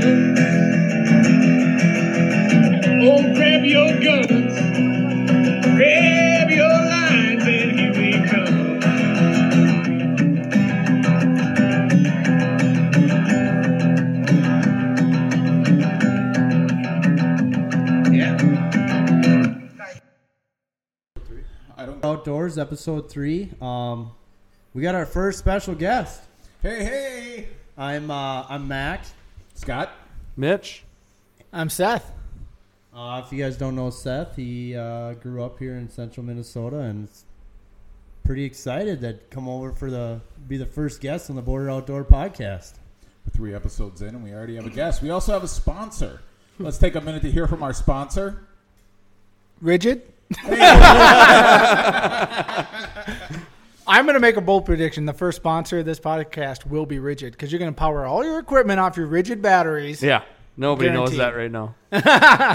do. Oh, grab your guns, grab your lines, and here we come. Yeah. Outdoors, episode 3. We got our first special guest. Hey. I'm Matt. Scott. Mitch. I'm Seth. If you guys don't know Seth, he grew up here in central Minnesota and is pretty excited to come over be the first guest on the Border Outdoor Podcast. 3 episodes in and we already have a guest. We also have a sponsor. Let's take a minute to hear from our sponsor. Rigid. Hey. I'm going to make a bold prediction. The first sponsor of this podcast will be Rigid, because you're going to power all your equipment off your Rigid batteries. Yeah. Nobody guaranteed. Knows that right now.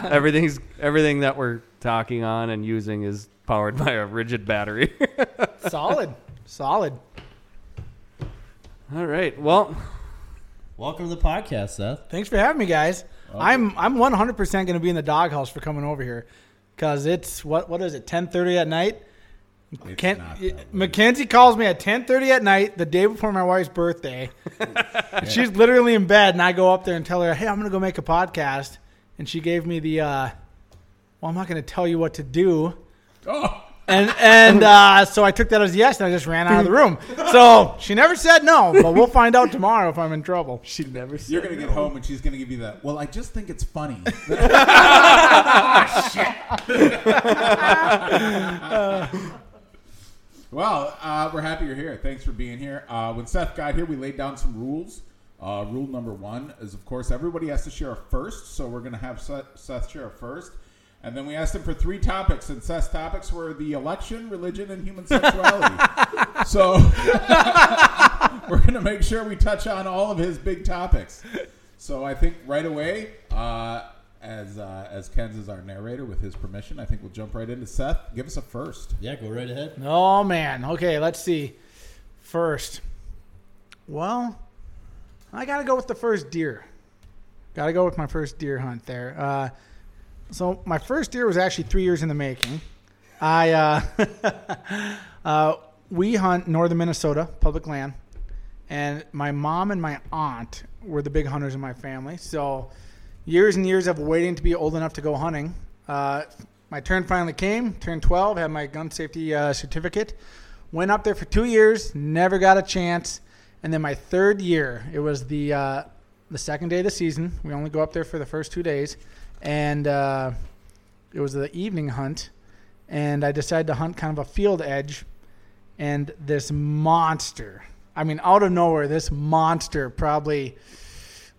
Everything that we're talking on and using is powered by a Rigid battery. Solid. All right. Well, welcome to the podcast, Seth. Thanks for having me, guys. Okay. I'm 100% going to be in the doghouse for coming over here, because it's what is it, 10:30 at night? Mackenzie calls me at 10:30 at night, the day before my wife's birthday. Yeah. She's literally in bed, and I go up there and tell her, hey, I'm going to go make a podcast. And she gave me the, well, I'm not going to tell you what to do. Oh. And so I took that as yes, and I just ran out of the room. So she never said no, but we'll find out tomorrow if I'm in trouble. She never said you're going to get home, and she's going to give you that, well, I just think it's funny. Shit. Well, we're happy you're here. Thanks for being here. When Seth got here, we laid down some rules. Rule number 1 is, of course, everybody has to share a first. So we're going to have Seth share a first. And then we asked him for 3 topics. And Seth's topics were the election, religion, and human sexuality. So we're going to make sure we touch on all of his big topics. So I think right away, as Ken's is our narrator, with his permission, I think we'll jump right into Seth. Give us a first. Yeah, go right ahead. Oh, man. Okay, let's see. First. Well, I got to go with the first deer. Got to go with my first deer hunt there. So my first deer was actually 3 years in the making. We hunt northern Minnesota, public land. And my mom and my aunt were the big hunters in my family. So years and years of waiting to be old enough to go hunting. My turn finally came, turned 12, had my gun safety certificate. Went up there for 2 years, never got a chance. And then my third year, it was the second day of the season. We only go up there for the first 2 days. And it was the evening hunt. And I decided to hunt kind of a field edge. And this monster, I mean, out of nowhere, this monster probably,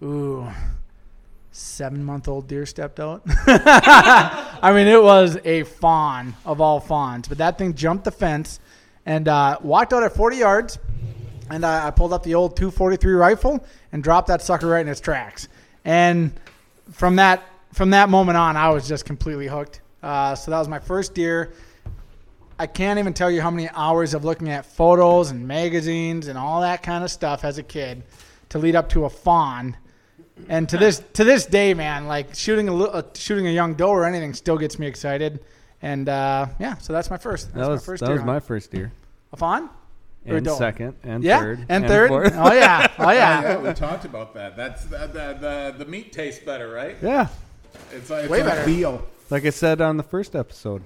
7-month-old deer stepped out. I mean, it was a fawn of all fawns. But that thing jumped the fence and walked out at 40 yards. And I pulled up the old .243 rifle and dropped that sucker right in its tracks. And from that moment on, I was just completely hooked. So that was my first deer. I can't even tell you how many hours of looking at photos and magazines and all that kind of stuff as a kid to lead up to a fawn. And to this day, man, like shooting a young doe or anything still gets me excited. And so that's my first. That was my first deer. A fawn? Or and a doe? Second and third. Yeah, and third. Fourth. Oh yeah. We talked about that. That's the meat tastes better, right? Yeah. It's way better. Veal. Like I said on the first episode.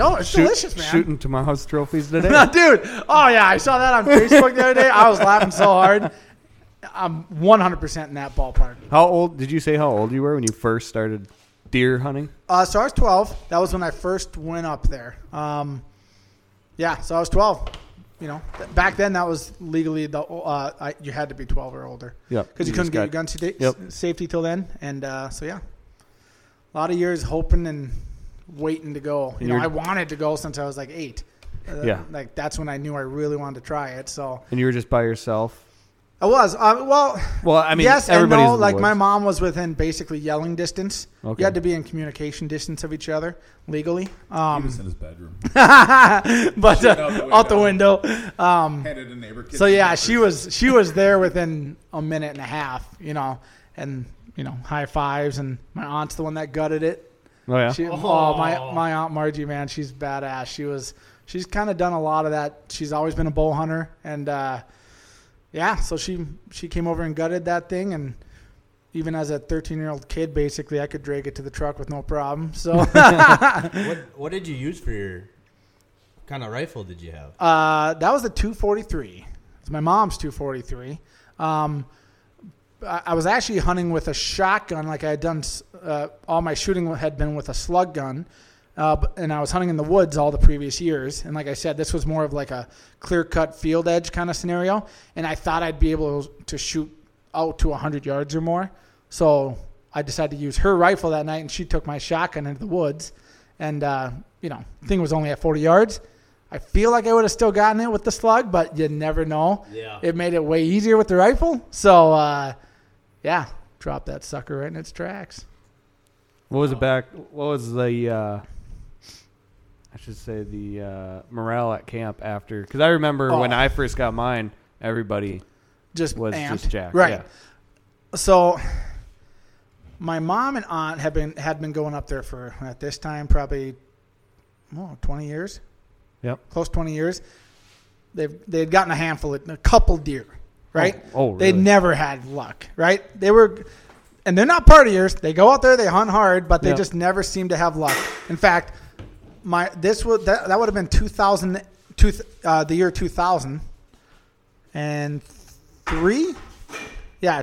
Oh, it's delicious, man. Shooting Tomahawk's trophies today. Dude. Oh yeah, I saw that on Facebook the other day. I was laughing so hard. I'm 100% in that ballpark. How old? Did you say how old you were when you first started deer hunting? So I was 12. That was when I first went up there. So I was 12. You know, back then that was legally you had to be 12 or older. Yeah, because you couldn't get your gun safety till then, and a lot of years hoping and waiting to go. You know, I wanted to go since I was like 8. That's when I knew I really wanted to try it. So. And you were just by yourself. I was. Well, I mean, yes and no. Like, my mom was within basically yelling distance. Okay. You had to be in communication distance of each other legally. He was in his bedroom. But out the window. Handed a neighbor. So, yeah, she was there within a minute and a half, you know. and, you know, high fives. And my aunt's the one that gutted it. Oh, yeah. My Aunt Margie, man, she's badass. She's kind of done a lot of that. She's always been a bow hunter. And, yeah, so she came over and gutted that thing. And even as a 13-year-old kid, basically, I could drag it to the truck with no problem. So, what did you use for your – kind of rifle did you have? That was the 243. It's my mom's 243. I was actually hunting with a shotgun, like I had done all my shooting had been with a slug gun. And I was hunting in the woods all the previous years. And like I said, this was more of like a clear-cut field edge kind of scenario. And I thought I'd be able to shoot out to 100 yards or more. So I decided to use her rifle that night, and she took my shotgun into the woods. And, you know, the thing was only at 40 yards. I feel like I would have still gotten it with the slug, but you never know. Yeah. It made it way easier with the rifle. So, yeah, dropped that sucker right in its tracks. What was it back? What was the... I should say the morale at camp after, because I remember when I first got mine, everybody was just jacked. Right. Yeah. So my mom and aunt had been going up there for, at this time, probably 20 years. Yep. Close to 20 years. They'd gotten a couple deer, right? Oh, really? They never had luck, right? And they're not partiers. They go out there, they hunt hard, but they just never seem to have luck. In fact, that would have been 2000, the year 2003. Yeah,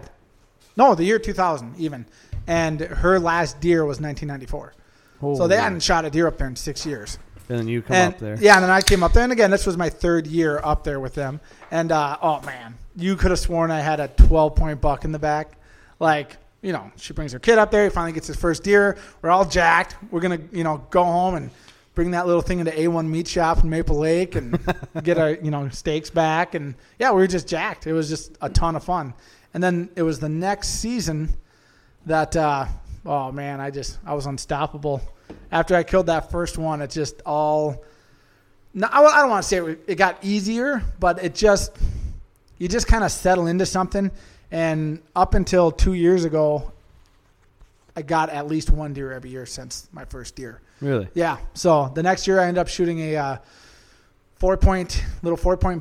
no, the year 2000 even. And her last deer was 1994. Holy so they hadn't shot a deer up there in 6 years. And then you come up there. Yeah, and then I came up there, and again, this was my third year up there with them. And man, you could have sworn I had a 12-point buck in the back, like. You know, she brings her kid up there. He finally gets his first deer. We're all jacked. We're going to, you know, go home and bring that little thing into A1 Meat Shop in Maple Lake and get our, you know, steaks back. And, yeah, we were just jacked. It was just a ton of fun. And then it was the next season that, I was unstoppable. After I killed that first one, it just all – no, I don't want to say it got easier, but it just – you just kind of settle into something. And up until 2 years ago, I got at least one deer every year since my first deer. Really? Yeah. So the next year I ended up shooting a four-point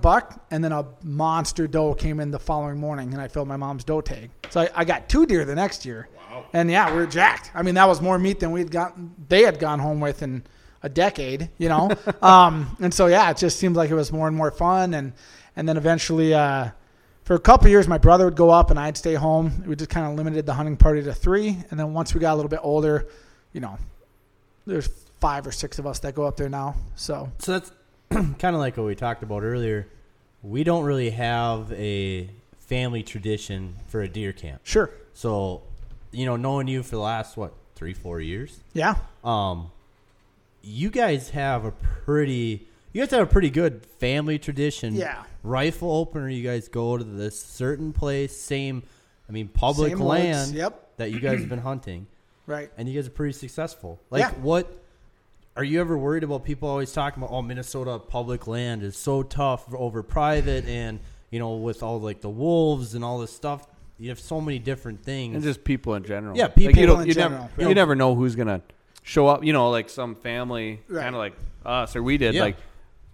buck, and then a monster doe came in the following morning, and I filled my mom's doe tag. So I got two deer the next year. Wow. And, yeah, we were jacked. I mean, that was more meat than they had gone home with in a decade, you know. And so, yeah, it just seemed like it was more and more fun. And then eventually – for a couple of years, my brother would go up and I'd stay home. We just kind of limited the hunting party to three. And then once we got a little bit older, you know, there's five or six of us that go up there now. So that's kind of like what we talked about earlier. We don't really have a family tradition for a deer camp. Sure. So, you know, knowing you for the last, 3-4 years? Yeah. You guys have a pretty good family tradition. Yeah. Rifle opener, you guys go to this certain place, public land that you guys have been hunting. Right. And you guys are pretty successful. What are you ever worried about people always talking about, Minnesota public land is so tough over private and, you know, with all the wolves and all this stuff, you have so many different things. And just people in general. Yeah, people in general. You never know who's going to show up, you know, like some family kind of like us or we did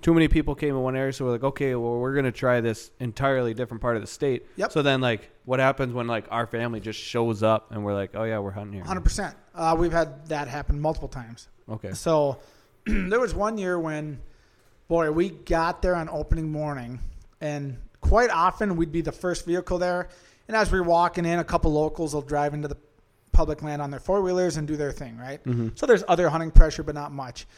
too many people came in one area, so we're like, okay, well, we're going to try this entirely different part of the state. Yep. So then, what happens when, our family just shows up and we're like, oh, yeah, we're hunting here? 100%. We've had that happen multiple times. Okay. So there was one year when, we got there on opening morning, and quite often we'd be the first vehicle there. And as we were walking in, a couple locals will drive into the public land on their four-wheelers and do their thing, right? Mm-hmm. So there's other hunting pressure, but not much.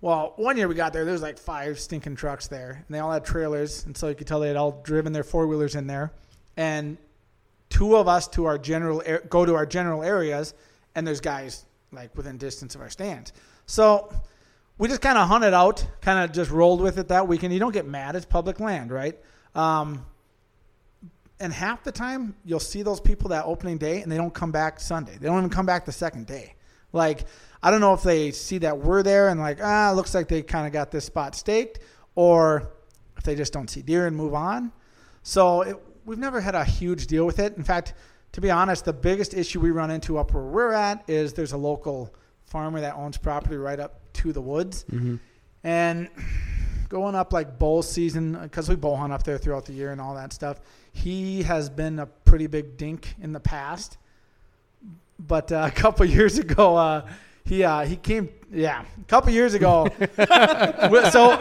Well, one year we got there was five stinking trucks there, and they all had trailers, and so you could tell they had all driven their four-wheelers in there. And two of us go to our general areas, and there's guys, within distance of our stands. So we just kind of hunted out, kind of just rolled with it that weekend. You don't get mad. It's public land, right? And half the time, you'll see those people that opening day, and they don't come back Sunday. They don't even come back the second day. I don't know if they see that we're there and looks like they kind of got this spot staked, or if they just don't see deer and move on. So we've never had a huge deal with it. In fact, to be honest, the biggest issue we run into up where we're at is there's a local farmer that owns property right up to the woods. Mm-hmm. And going up like bowl season, because we bow hunt up there throughout the year and all that stuff, he has been a pretty big dink in the past. But a couple years ago, he came a couple years ago. so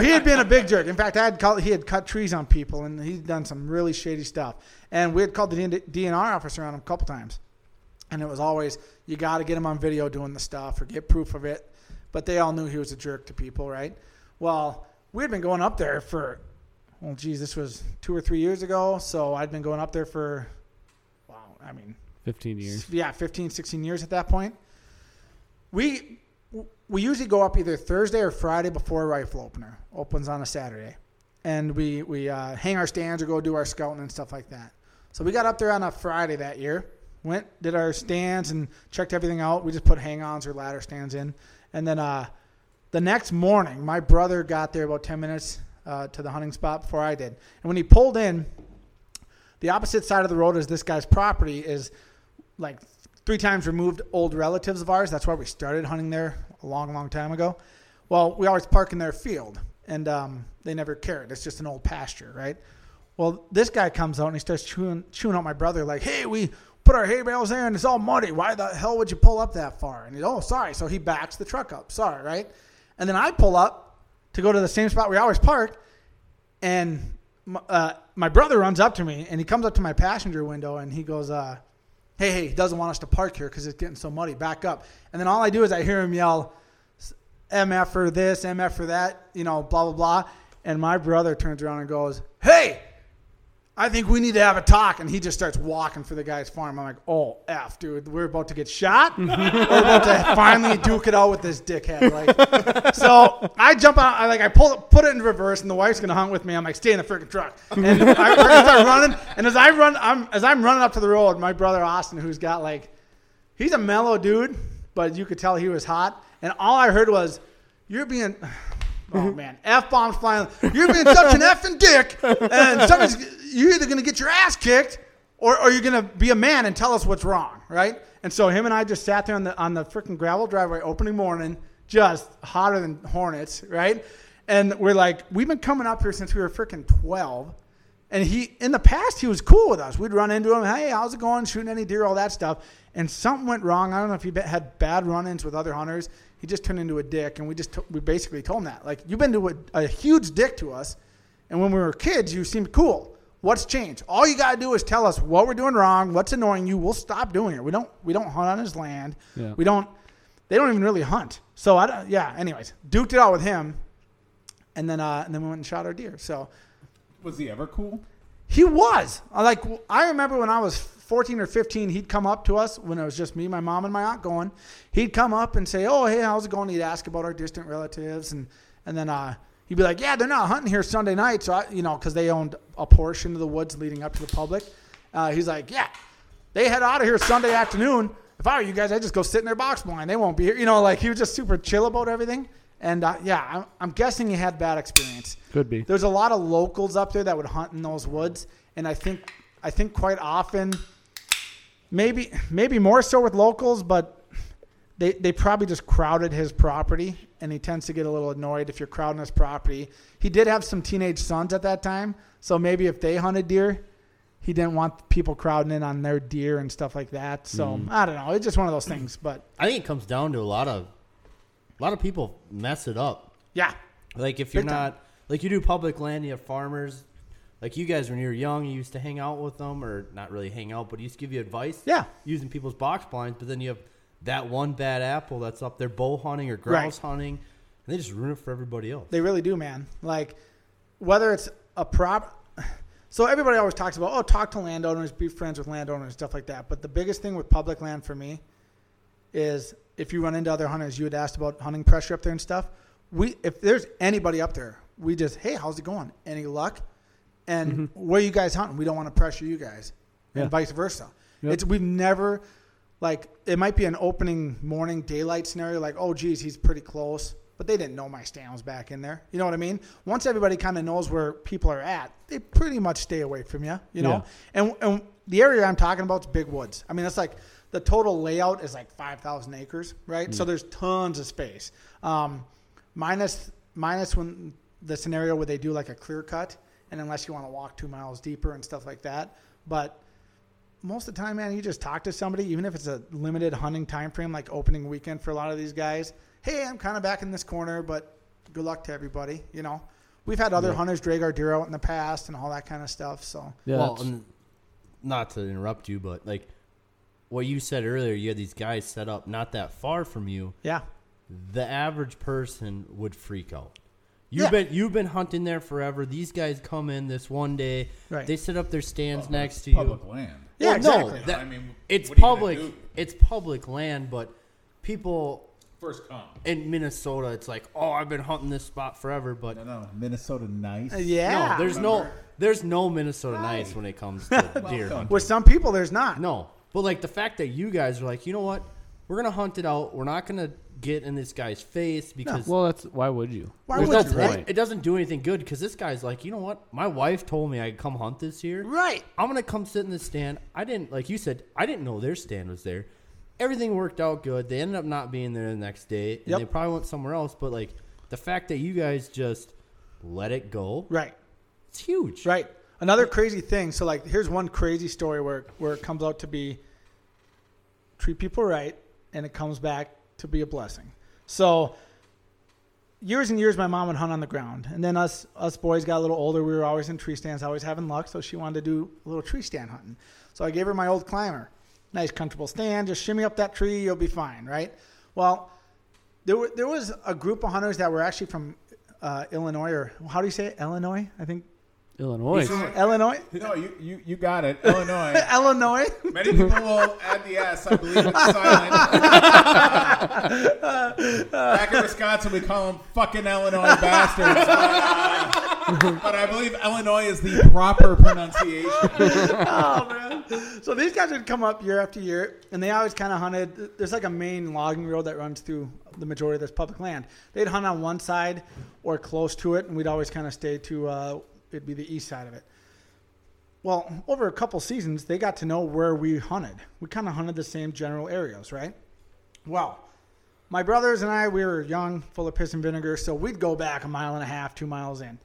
he had been a big jerk. In fact, he had cut trees on people, and he'd done some really shady stuff. And we had called the DNR officer on him a couple times. And it was always, you got to get him on video doing the stuff or get proof of it. But they all knew he was a jerk to people, right? Well, we had been going up there for, this was 2 or 3 years ago. So I'd been going up there for, 15 years. Yeah, 15, 16 years at that point. We usually go up either Thursday or Friday before rifle opener. Opens on a Saturday. And we hang our stands or go do our scouting and stuff like that. So we got up there on a Friday that year. Went, did our stands and checked everything out. We just put hang-ons or ladder stands in. And then the next morning, my brother got there about 10 minutes to the hunting spot before I did. And when he pulled in, the opposite side of the road is this guy's property is like 3 times removed old relatives of ours. That's why we started hunting there a long, long time ago. Well, we always park in their field, and they never cared. It's just an old pasture, right? Well, this guy comes out, and he starts chewing out my brother like, hey, we put our hay bales there, and it's all muddy. Why the hell would you pull up that far? And he's, oh, sorry. So he backs the truck up. Sorry, right? And then I pull up to go to the same spot we always park, and my brother runs up to me, and he comes up to my passenger window, and he goes, hey, he doesn't want us to park here because it's getting so muddy. Back up. And then all I do is I hear him yell, MF for this, MF for that, blah, blah, blah. And my brother turns around and goes, hey, I think we need to have a talk. And he just starts walking for the guy's farm. I'm like, oh, F, dude, we're about to get shot. We're about to finally duke it out with this dickhead. Like, so I jump out. I put it in reverse, and the wife's going to hunt with me. I'm like, stay in the freaking truck. And I start running. And as I run, I'm running up to the road, my brother Austin, who's got he's a mellow dude, but you could tell he was hot. And all I heard was, you're being... Oh, man. F-bombs flying. You're being such an effing dick. And you're either going to get your ass kicked or you're going to be a man and tell us what's wrong, right? And so him and I just sat there on the freaking gravel driveway opening morning, just hotter than hornets, right? And we're like, we've been coming up here since we were freaking 12. And in the past, he was cool with us. We'd run into him. Hey, how's it going? Shooting any deer, all that stuff. And something went wrong. I don't know if he had bad run-ins with other hunters. He just turned into a dick, and we basically told him that. Like, you've been to a huge dick to us, and when we were kids, you seemed cool. What's changed? All you got to do is tell us what we're doing wrong, what's annoying you. We'll stop doing it. We don't hunt on his land. Yeah. They don't even really hunt. So, anyways, duked it out with him, and then we went and shot our deer. So, was he ever cool? He was. I remember when I was 14 or 15, he'd come up to us when it was just me, my mom, and my aunt going. He'd come up and say, oh, hey, how's it going? He'd ask about our distant relatives. And then he'd be like, yeah, they're not hunting here Sunday night. So, because they owned a portion of the woods leading up to the public. He's like, yeah, they head out of here Sunday afternoon. If I were you guys, I'd just go sit in their box blind. They won't be here. He was just super chill about everything. And, I'm guessing he had bad experience. Could be. There's a lot of locals up there that would hunt in those woods. And I think quite often... Maybe more so with locals, but they probably just crowded his property, and he tends to get a little annoyed if you're crowding his property. He did have some teenage sons at that time, so maybe if they hunted deer, he didn't want people crowding in on their deer and stuff like that. So I don't know. It's just one of those things. But I think it comes down to a lot of people mess it up. Yeah. Like if you're not like you do public land, you have farmers. Like you guys, when you were young, you used to hang out with them, or not really hang out, but he used to give you advice. Yeah. Using people's box blinds, but then you have that one bad apple that's up there bow hunting or grouse hunting, and they just ruin it for everybody else. They really do, man. Like, whether it's a prop. So everybody always talks about, talk to landowners, be friends with landowners, stuff like that. But the biggest thing with public land for me is if you run into other hunters, you had asked about hunting pressure up there and stuff. If there's anybody up there, we just, hey, how's it going? Any luck? And where you guys hunting? We don't want to pressure you guys, and vice versa. Yep. We've never, it might be an opening morning daylight scenario, like, oh, geez, he's pretty close. but they didn't know my stand was back in there. You know what I mean? Once everybody kind of knows where people are at, they pretty much stay away from you, you know? Yeah. And the area I'm talking about is big woods. I mean, it's like the total layout is like 5,000 acres, right? Mm. So there's tons of space. Minus when the scenario where they do like a clear cut, and unless you want to walk 2 miles deeper and stuff like that. But most of the time, man, you just talk to somebody, even if it's a limited hunting time frame, like opening weekend for a lot of these guys. Hey, I'm kind of back in this corner, but good luck to everybody. You know, we've had other hunters drag our deer out in the past and all that kind of stuff. So, yeah, well, not to interrupt you, but like what you said earlier, you had these guys set up not that far from you. Yeah. The average person would freak out. You've been hunting there forever. These guys come in this one day. Right. They set up their stands next to you. Public land. Yeah, well, exactly. No, that, I mean, it's public. It's public land, but people first come in Minnesota. It's like, oh, I've been hunting this spot forever, but no, Minnesota nice. Yeah, no, there's no Minnesota nice when it comes to deer hunting. With some people, there's not. No, but like the fact that you guys are like, you know what, we're gonna hunt it out. We're not gonna get in this guy's face because that's why would you? Why would you? Right? It doesn't do anything good because this guy's like, you know what? My wife told me I could come hunt this year. Right. I'm gonna come sit in this stand. I didn't, like you said, I didn't know their stand was there. Everything worked out good. They ended up not being there the next day, and they probably went somewhere else. But like the fact that you guys just let it go, right? It's huge, right? Another crazy thing. So like, here's one crazy story where it comes out to be treat people right, and it comes back to be a blessing. So years and years, my mom would hunt on the ground. And then us boys got a little older. We were always in tree stands, always having luck. So she wanted to do a little tree stand hunting. So I gave her my old climber. Nice, comfortable stand. Just shimmy up that tree. You'll be fine, right? Well, there was a group of hunters that were actually from Illinois, or how do you say it? Illinois, I think. Illinois? No, you got it. Illinois. Illinois? Many people will add the S. I believe it's silent. Back in Wisconsin, we call them fucking Illinois bastards. But I believe Illinois is the proper pronunciation. Oh, man. So these guys would come up year after year, and they always kind of hunted. There's like a main logging road that runs through the majority of this public land. They'd hunt on one side or close to it, and we'd always kind of stay to... it'd be the east side of it. Well, over a couple seasons, they got to know where we hunted. We kind of hunted the same general areas, right? Well, my brothers and I, we were young, full of piss and vinegar, so we'd go back a mile and a half, 2 miles in.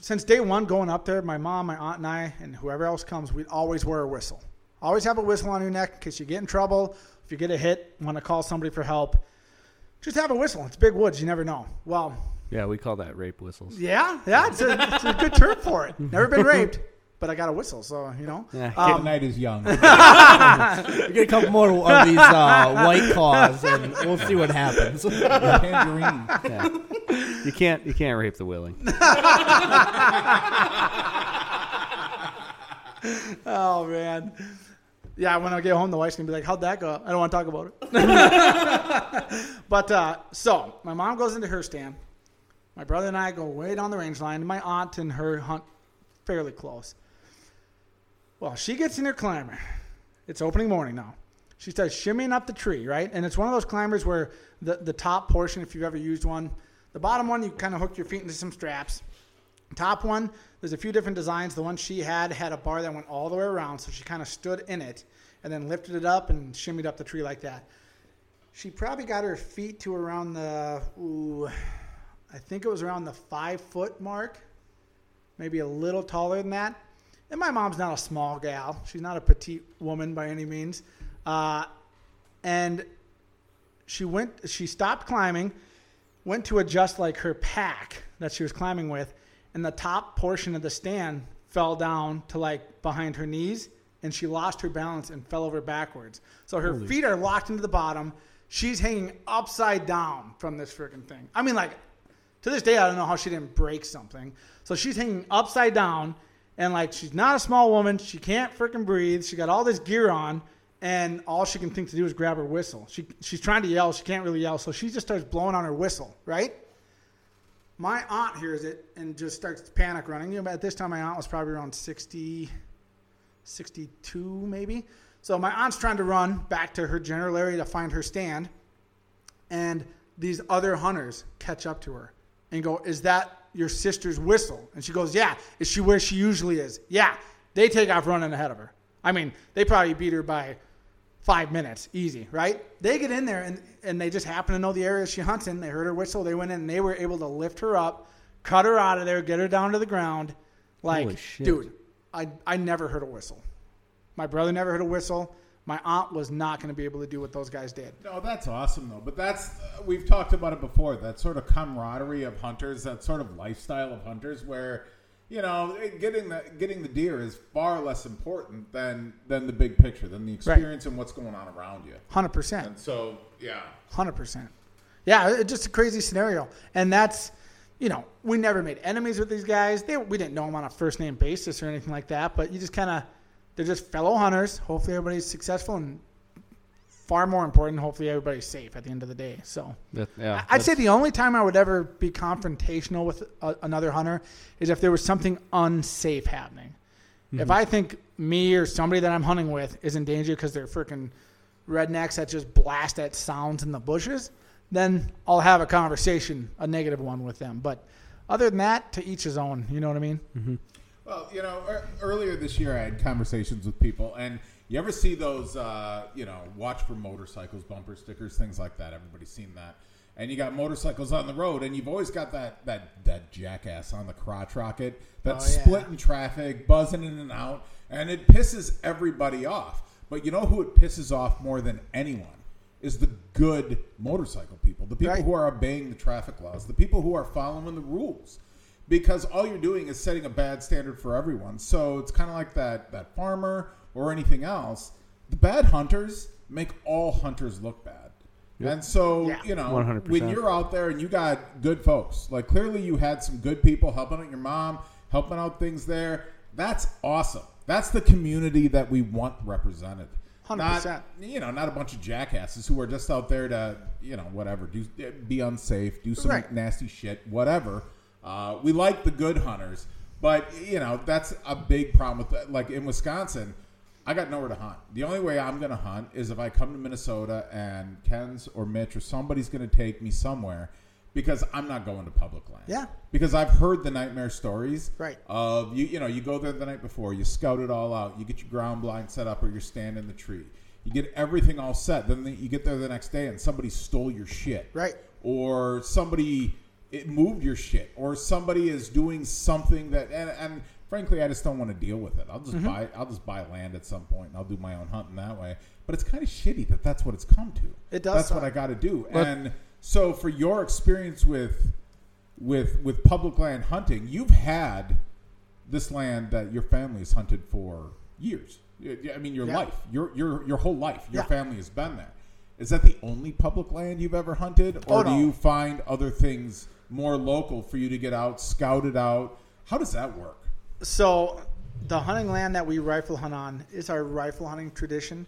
Since day one going up there, my mom, my aunt, and I, and whoever else comes, we'd always wear a whistle. Always have a whistle on your neck in case you get in trouble. If you get a hit, want to call somebody for help, just have a whistle. It's big woods. You never know. Well... yeah, we call that rape whistles. Yeah, it's a good term for it. Never been raped, but I got a whistle, so, you know. Yeah, night is young. We get a couple more of these White Claws, and we'll see what happens. Tangerine. Yeah. You can't rape the willing. Oh, man. Yeah, when I get home, the wife's going to be like, how'd that go? I don't want to talk about it. But, so, my mom goes into her stand. My brother and I go way down the range line. My aunt and her hunt fairly close. Well, she gets in her climber. It's opening morning now. She starts shimmying up the tree, right? And it's one of those climbers where the top portion, if you've ever used one, the bottom one, you kind of hook your feet into some straps. Top one, there's a few different designs. The one she had a bar that went all the way around, so she kind of stood in it and then lifted it up and shimmied up the tree like that. She probably got her feet to around I think it was around the 5-foot mark, maybe a little taller than that. And my mom's not a small gal. She's not a petite woman by any means. And she stopped climbing, went to adjust like her pack that she was climbing with, and the top portion of the stand fell down to like behind her knees, and she lost her balance and fell over backwards. So her feet are locked into the bottom. She's hanging upside down from this freaking thing. I mean, like... to this day, I don't know how she didn't break something. So she's hanging upside down, and like she's not a small woman. She can't freaking breathe. She got all this gear on, and all she can think to do is grab her whistle. She's trying to yell. She can't really yell, so she just starts blowing on her whistle, right? My aunt hears it and just starts panic running. You know, at this time, my aunt was probably around 60, 62 maybe. So my aunt's trying to run back to her general area to find her stand. and these other hunters catch up to her and go, is that your sister's whistle? And she goes, yeah. Is she where she usually is? Yeah. They take off running ahead of her. I mean, they probably beat her by 5 minutes. Easy, right? They get in there, and they just happen to know the area she hunts in. They heard her whistle. They went in, and they were able to lift her up, cut her out of there, get her down to the ground. Like, dude, I never heard a whistle. My brother never heard a whistle. My aunt was not going to be able to do what those guys did. No, that's awesome, though. But that's we've talked about it before, that sort of camaraderie of hunters, that sort of lifestyle of hunters where, you know, getting the deer is far less important than the big picture, than the experience, right, and what's going on around you. 100%. And so, yeah. 100%. Yeah, it's just a crazy scenario. And that's, you know, we never made enemies with these guys. We didn't know them on a first-name basis or anything like that, but you just kind of – they're just fellow hunters. Hopefully everybody's successful, and far more important, hopefully everybody's safe at the end of the day. So yeah, I'd say the only time I would ever be confrontational with another hunter is if there was something unsafe happening. Mm-hmm. If I think me or somebody that I'm hunting with is in danger because they're freaking rednecks that just blast at sounds in the bushes, then I'll have a conversation, a negative one with them. But other than that, to each his own. You know what I mean? Mm-hmm. Well, you know, earlier this year I had conversations with people, and you ever see those, you know, watch for motorcycles, bumper stickers, things like that. Everybody's seen that. And you got motorcycles on the road, and you've always got that jackass on the crotch rocket that's splitting traffic, buzzing in and out, and it pisses everybody off. But you know who it pisses off more than anyone is the good motorcycle people, the people who are obeying the traffic laws, the people who are following the rules. Because all you're doing is setting a bad standard for everyone. So it's kind of like that farmer or anything else. The bad hunters make all hunters look bad. Yep. And so, you know, 100%. When you're out there and you got good folks, like clearly you had some good people helping out your mom, helping out things there. That's awesome. That's the community that we want represented. 100%. Not a bunch of jackasses who are just out there to, you know, whatever, be unsafe, do some nasty shit, whatever. We like the good hunters, but, you know, that's a big problem with that. Like in Wisconsin, I got nowhere to hunt. The only way I'm going to hunt is if I come to Minnesota and Ken's or Mitch or somebody's going to take me somewhere, because I'm not going to public land. Yeah. Because I've heard the nightmare stories of, you go there the night before, you scout it all out, you get your ground blind set up or your stand in the tree. You get everything all set. Then you get there the next day and somebody stole your shit. Right. Or somebody... it moved your shit, or somebody is doing something that, and frankly, I just don't want to deal with it. I'll just buy land at some point, and I'll do my own hunting that way. But it's kind of shitty that that's what it's come to. It does. That's what I got to do. But, and so, for your experience with public land hunting, you've had this land that your family's hunted for years. I mean, your life, your whole life, your family has been there. Is that the only public land you've ever hunted, or do you find other things more local for you to get out, scout it out? How does that work? So the hunting land that we rifle hunt on is our rifle hunting tradition.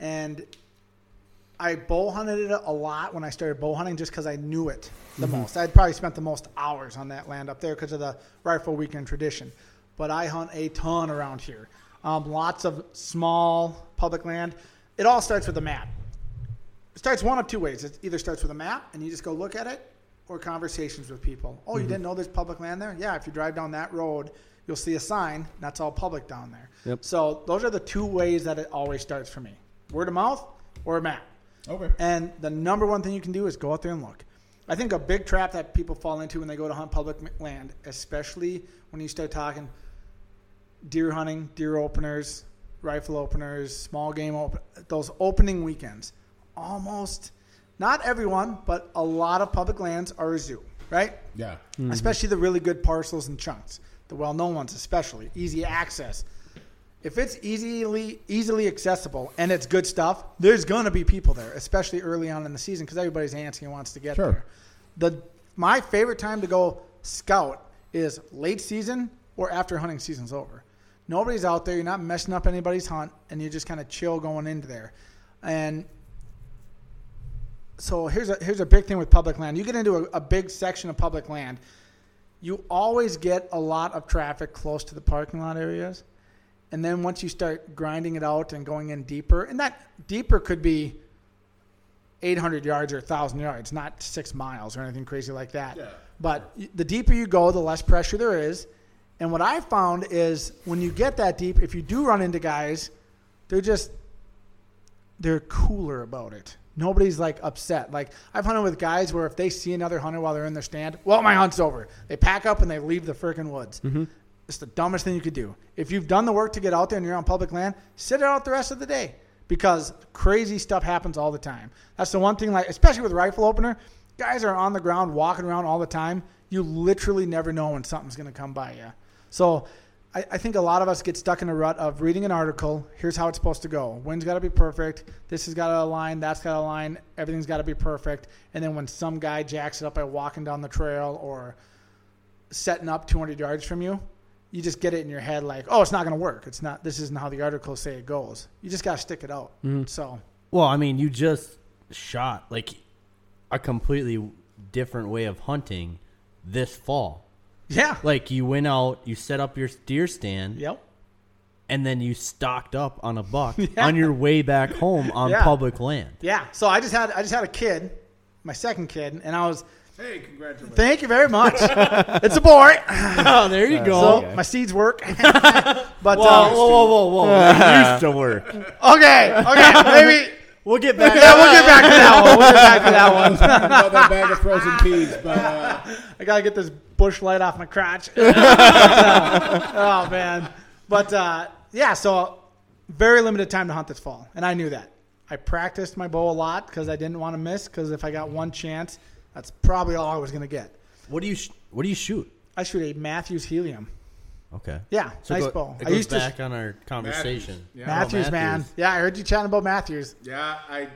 And I bow hunted it a lot when I started bow hunting just because I knew it the most. I'd probably spent the most hours on that land up there because of the rifle weekend tradition. But I hunt a ton around here. Lots of small public land. It all starts with a map. It starts one of two ways. It either starts with a map and you just go look at it, or conversations with people. Oh, you didn't know there's public land there? Yeah, if you drive down that road, you'll see a sign. That's all public down there. Yep. So those are the two ways that it always starts for me. Word of mouth or a map. Okay. And the number one thing you can do is go out there and look. I think a big trap that people fall into when they go to hunt public land, especially when you start talking deer hunting, deer openers, rifle openers, small game, those opening weekends, almost... not everyone, but a lot of public lands are a zoo, right? Yeah. Mm-hmm. Especially the really good parcels and chunks, the well-known ones especially, easy access. If it's easily accessible and it's good stuff, there's going to be people there, especially early on in the season because everybody's antsy and wants to get there. My favorite time to go scout is late season or after hunting season's over. Nobody's out there. You're not messing up anybody's hunt, and you're just kind of chill going into there. And... so here's a big thing with public land. You get into a big section of public land, you always get a lot of traffic close to the parking lot areas. And then once you start grinding it out and going in deeper, and that deeper could be 800 yards or 1,000 yards, not 6 miles or anything crazy like that. Yeah. But the deeper you go, the less pressure there is. And what I found is when you get that deep, if you do run into guys, they're cooler about it. Nobody's like upset. Like I've hunted with guys where if they see another hunter while they're in their stand, well, my hunt's over. They pack up and they leave the freaking woods. Mm-hmm. It's the dumbest thing you could do. If you've done the work to get out there and you're on public land, sit out the rest of the day because crazy stuff happens all the time. That's the one thing, like especially with rifle opener, guys are on the ground walking around all the time. You literally never know when something's going to come by you. So I think a lot of us get stuck in a rut of reading an article. Here's how it's supposed to go. Wind's got to be perfect. This has got to align. That's got to align. Everything's got to be perfect. And then when some guy jacks it up by walking down the trail or setting up 200 yards from you, you just get it in your head like, oh, it's not going to work. It's not. This isn't how the articles say it goes. You just got to stick it out. Mm-hmm. So, well, I mean, you just shot like a completely different way of hunting this fall. Yeah. Like you went out, you set up your deer stand. Yep. And then you stocked up on a buck on your way back home on public land. Yeah. So I just had a kid, my second kid, and I was hey, congratulations. Thank you very much. It's a boy. Oh, there you go. So okay. My seeds work. But whoa. Used to work. Okay. Maybe we'll get back. Yeah, we'll get back to that one. About that bag of frozen peas, but I gotta get this bush light off my crotch. Oh man! But yeah, so very limited time to hunt this fall, and I knew that. I practiced my bow a lot because I didn't want to miss. Because if I got one chance, that's probably all I was gonna get. What do you shoot? I shoot a Mathews helium. Okay. Yeah, so nice bow. It goes back on our conversation. Mathews, man. Yeah, I heard you chatting about Mathews. Yeah,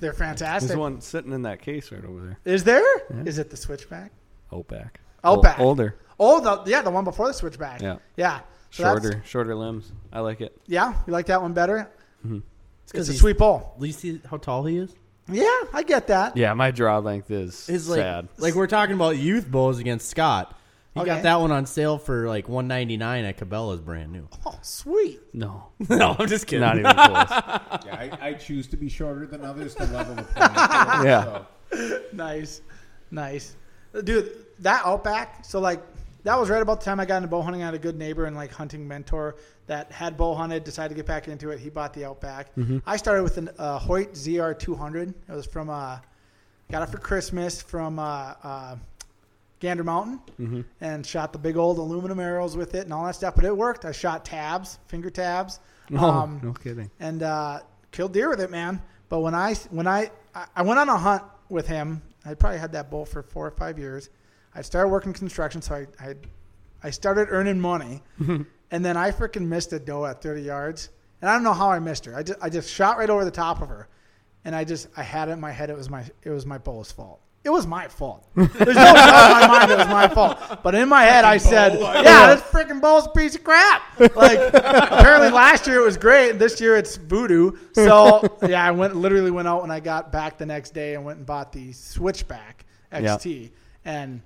they're fantastic. There's one sitting in that case right over there. Is there? Yeah. Is it the Switchback? Outback. Older. Oh, the one before the Switchback. Yeah. So shorter limbs. I like it. Yeah, you like that one better? Mm-hmm. It's because it's a sweet bow. Do you see how tall he is? Yeah, I get that. Yeah, my draw length is like, sad. Like we're talking about youth bows against Scott. You got that one on sale for like $199 at Cabela's, brand new. Oh, sweet! No, I'm just kidding. Not even close. I choose to be shorter than others to level the point. Nice, dude. That Outback. So like, that was right about the time I got into bow hunting. I had a good neighbor and like hunting mentor that had bow hunted. Decided to get back into it. He bought the Outback. Mm-hmm. I started with a Hoyt ZR 200. It was from got it for Christmas from Gander Mountain, mm-hmm. and shot the big old aluminum arrows with it and all that stuff. But it worked. I shot tabs, finger tabs. No kidding. And killed deer with it, man. But when I went on a hunt with him, I probably had that bow for 4 or 5 years. I started working construction, so I started earning money. And then I freaking missed a doe at 30 yards. And I don't know how I missed her. I just shot right over the top of her. And I had it in my head. It was my bow's fault. It was my fault. There's no doubt in my mind it was my fault. But in my head, I said, yeah, this freaking bowl's a piece of crap. Like, apparently last year it was great. This year it's voodoo. So, yeah, I literally went out and I got back the next day and went and bought the Switchback XT. Yep. And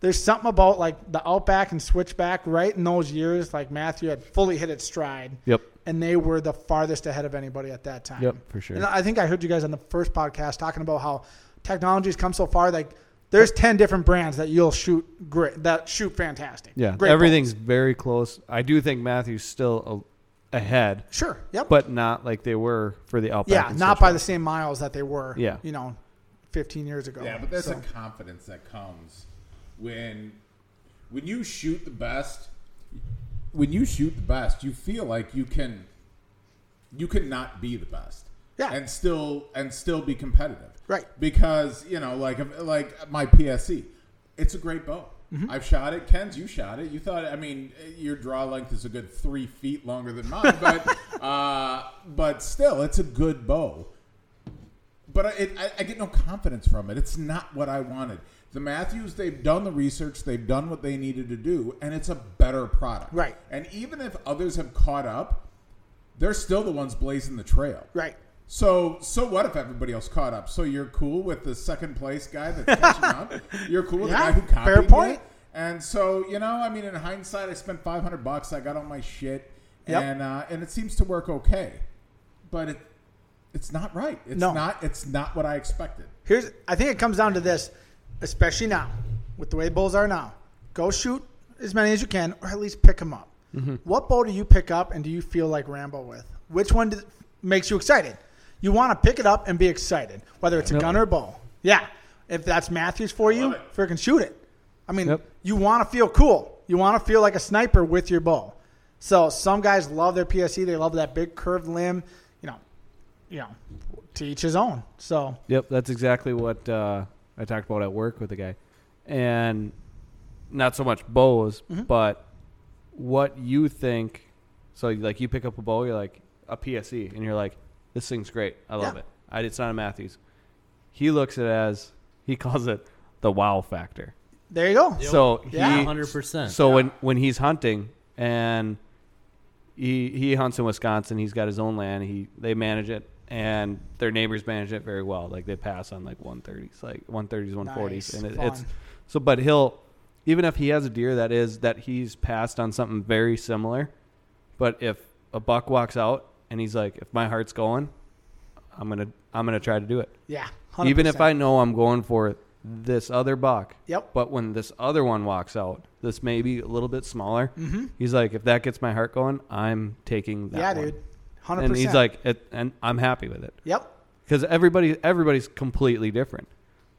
there's something about, like, the Outback and Switchback right in those years. Like, Matthew had fully hit its stride. Yep. And they were the farthest ahead of anybody at that time. Yep, for sure. And I think I heard you guys on the first podcast talking about how technology's come so far. Like, there's 10 different brands that you'll shoot great, that shoot fantastic. Yeah, great everything's balls. Very close. I do think Matthew's still ahead. Sure. Yep. But not like they were for the Outback. Yeah, not by the same miles that they were. Yeah. 15 years ago. Yeah, but there's a confidence that comes when you shoot the best. When you shoot the best, you feel like you can not be the best. Yeah. And still be competitive. Right. Because, like my PSE, it's a great bow. Mm-hmm. I've shot it. Ken's, you shot it. You thought, I mean, your draw length is a good 3 feet longer than mine, but still, it's a good bow. But I get no confidence from it. It's not what I wanted. The Mathews, they've done the research. They've done what they needed to do, and it's a better product. Right. And even if others have caught up, they're still the ones blazing the trail. Right. So what if everybody else caught up? So you're cool with the second place guy that's catching up. You're cool with the guy who copied fair point. It. And so, I mean, in hindsight, I spent $500. I got all my shit, and it seems to work okay. But It's not right. It's not what I expected. I think it comes down to this, especially now, with the way bulls are now. Go shoot as many as you can, or at least pick them up. Mm-hmm. What bull do you pick up and do you feel like Rambo with? Which one makes you excited? You want to pick it up and be excited, whether it's a gun or a bull. Yeah. If that's Mathews for you, freaking shoot it. I mean, you want to feel cool. You want to feel like a sniper with your bull. So some guys love their PSE. They love that big curved limb. You know, to each his own. So. Yep, that's exactly what I talked about at work with a guy. And not so much bows, mm-hmm. but what you think. So, like, you pick up a bow, you're like a PSE, and you're like, this thing's great. I love it. It's not a Mathews. He looks at it as, he calls it the wow factor. There you go. So 100%. So when he's hunting, and he hunts in Wisconsin, he's got his own land. They manage it, and their neighbors manage it very well. Like, they pass on like 130s, 140s, nice. And it's so. But he'll, even if he has a deer that he's passed on something very similar, but if a buck walks out and he's like, if my heart's going, I'm gonna try to do it. Yeah. 100%. Even if I know I'm going for this other buck. Yep. But when this other one walks out, this may be a little bit smaller. Mm-hmm. He's like, if that gets my heart going, I'm taking that one. Yeah, dude. 100%. And he's like, and I'm happy with it. Yep. Because everybody's completely different.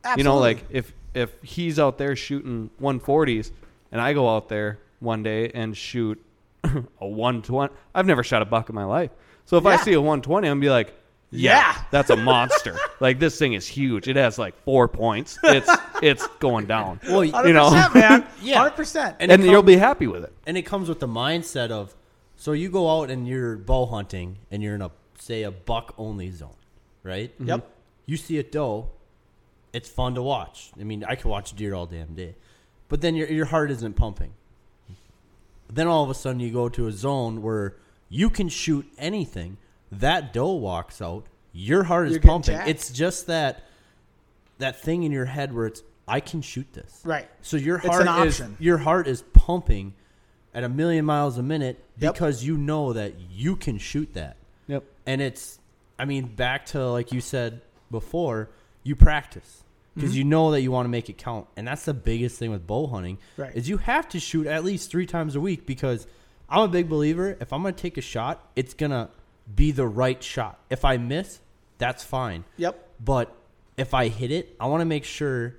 Absolutely. You know, like if he's out there shooting 140s and I go out there one day and shoot a 120. I've never shot a buck in my life. So if I see a 120, I'm going to be like, yeah, that's a monster. Like, this thing is huge. It has like 4 points. It's going down. Well, 100%, you know, man. Yeah, 100%. And you'll be happy with it. And it comes with the mindset of, so you go out and you're bow hunting and you're in a buck only zone, right? Mm-hmm. Yep. You see a doe, it's fun to watch. I mean, I could watch deer all damn day, but then your heart isn't pumping. Then all of a sudden you go to a zone where you can shoot anything. That doe walks out, your heart is pumping. Jacked. It's just that thing in your head where it's, I can shoot this. Right. So your heart is pumping at 1,000,000 miles a minute because you know that you can shoot that. Yep. And it's, I mean, back to like you said before, you practice because you know that you want to make it count. And that's the biggest thing with bow hunting is you have to shoot at least 3 times a week because I'm a big believer. If I'm going to take a shot, it's going to be the right shot. If I miss, that's fine. Yep. But if I hit it, I want to make sure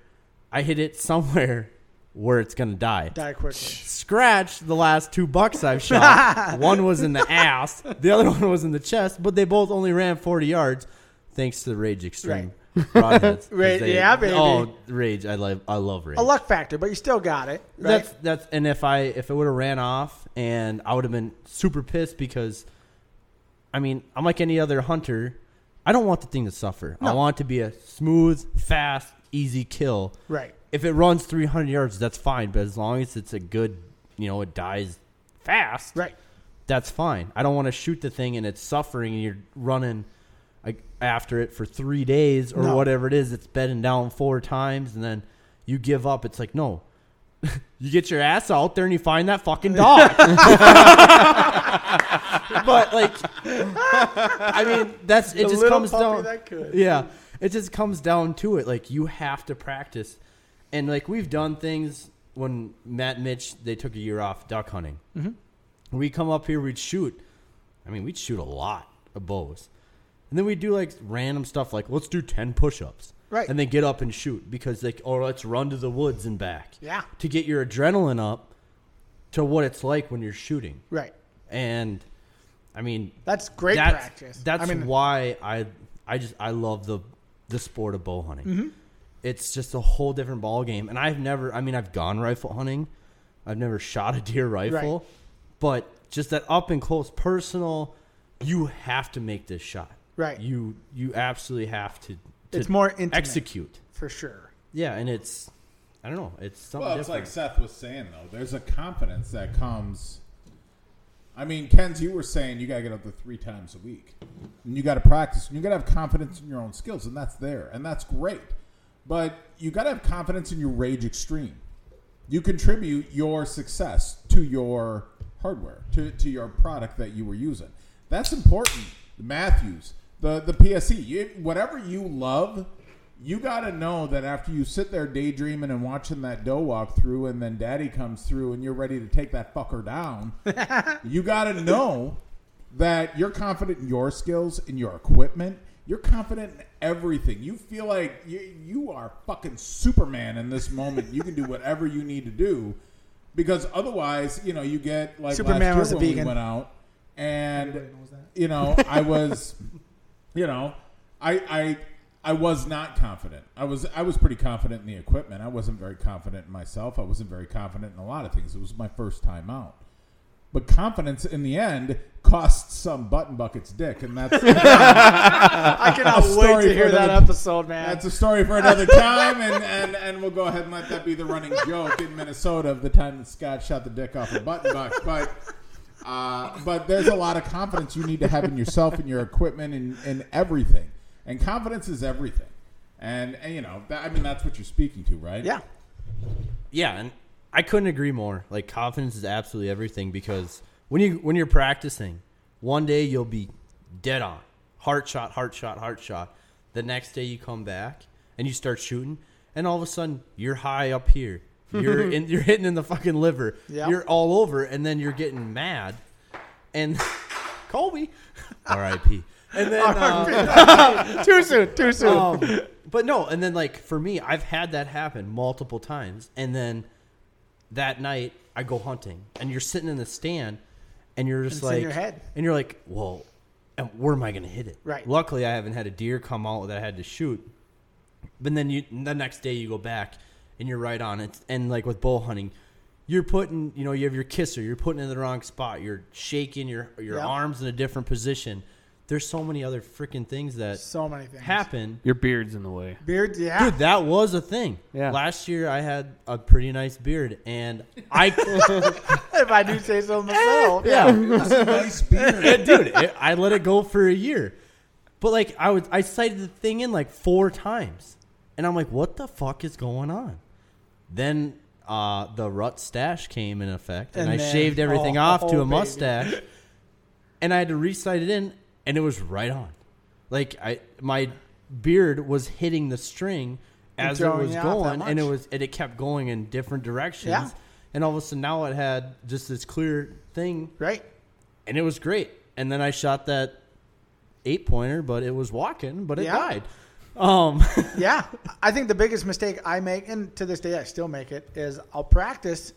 I hit it somewhere where it's going to die. Die quickly. Scratch the last 2 bucks I've shot. One was in the ass. The other one was in the chest, but they both only ran 40 yards thanks to the Rage Extreme. Broadheads. Yeah, baby. Oh, Rage. I love Rage. A luck factor, but you still got it. Right? That's. And if it would have ran off, and I would have been super pissed because – I mean, I'm like any other hunter. I don't want the thing to suffer. No. I want it to be a smooth, fast, easy kill. Right. If it runs 300 yards, that's fine. But as long as it's a good, you know, it dies fast. Right. That's fine. I don't want to shoot the thing and it's suffering and you're running after it for 3 days or whatever it is. It's bedding down 4 times and then you give up. It's like, no. You get your ass out there and you find that fucking dog. But like, I mean, that's it. Just comes down. Yeah, it just comes down to it. Like, you have to practice, and like we've done things when Matt and Mitch, they took a year off duck hunting. Mm-hmm. We come up here, we'd shoot. I mean, we'd shoot a lot of bows, and then we do like random stuff. Like, let's do 10 push-ups. Right. And then get up and shoot because, like, or let's run to the woods and back. Yeah. To get your adrenaline up to what it's like when you're shooting. Right. And, I mean. That's great practice. That's why I love the sport of bow hunting. Mm-hmm. It's just a whole different ball game. And I've gone rifle hunting. I've never shot a deer rifle. Right. But just that up and close personal, you have to make this shot. Right. You absolutely have to. It's more intimate. Execute. For sure. Yeah, and it's, I don't know, it's something different. Well, it's like Seth was saying, though. There's a confidence that comes. I mean, Kenz, you were saying you got to get up to 3 times a week. And you got to practice. And you got to have confidence in your own skills, and that's there. And that's great. But you got to have confidence in your Rage Extreme. You contribute your success to your hardware, to your product that you were using. That's important. Mathews. The PSE, whatever you love, you got to know that after you sit there daydreaming and watching that doe walk through and then daddy comes through and you're ready to take that fucker down, you got to know that you're confident in your skills, in your equipment. You're confident in everything. You feel like you are fucking Superman in this moment. You can do whatever you need to do because otherwise, you know, you get like Superman last year was a when vegan. We went out and, you know, I was, you know, I was not confident. I was pretty confident in the equipment. I wasn't very confident in myself. I wasn't very confident in a lot of things. It was my first time out. But confidence in the end costs some button bucket's dick, and that's I cannot wait to hear that episode, man. That's a story for another time, and we'll go ahead and let that be the running joke in Minnesota of the time that Scott shot the dick off a button buck. But there's a lot of confidence you need to have in yourself and your equipment and everything. And confidence is everything. And you know, that, I mean, that's what you're speaking to, right? Yeah. Yeah, and I couldn't agree more. Like, confidence is absolutely everything because when you're practicing, one day you'll be dead on. Heart shot, heart shot, heart shot. The next day you come back and you start shooting, and all of a sudden you're high up here. You're hitting in the fucking liver. Yep. You're all over, and then you're getting mad. And Colby, R.I.P. And then too soon. But no, and then like for me, I've had that happen multiple times, and then. That night, I go hunting, and you're sitting in the stand, and you're just like, in your head. And you're like, well, where am I going to hit it? Right. Luckily, I haven't had a deer come out that I had to shoot. But then the next day, you go back, and you're right on it. And like with bow hunting, you're putting, you know, you have your kisser, you're putting it in the wrong spot, you're shaking your arms in a different position. There's so many other freaking things that happen. Your beard's in the way. Beards, yeah. Dude, that was a thing. Yeah. Last year, I had a pretty nice beard, and I... if I do say so myself. Yeah. It's a nice beard. Yeah, dude, I let it go for a year. But, like, I sighted the thing in, like, 4 times. And I'm like, what the fuck is going on? Then the rut stash came in effect, and I shaved everything off to a mustache. And I had to re-sight it in. And it was right on. Like my beard was hitting the string as it was going, and it kept going in different directions. Yeah. And all of a sudden now it had just this clear thing. Right. And it was great. And then I shot that 8-pointer, but it was walking, but it died. Yeah. I think the biggest mistake I make, and to this day I still make it, is I'll practice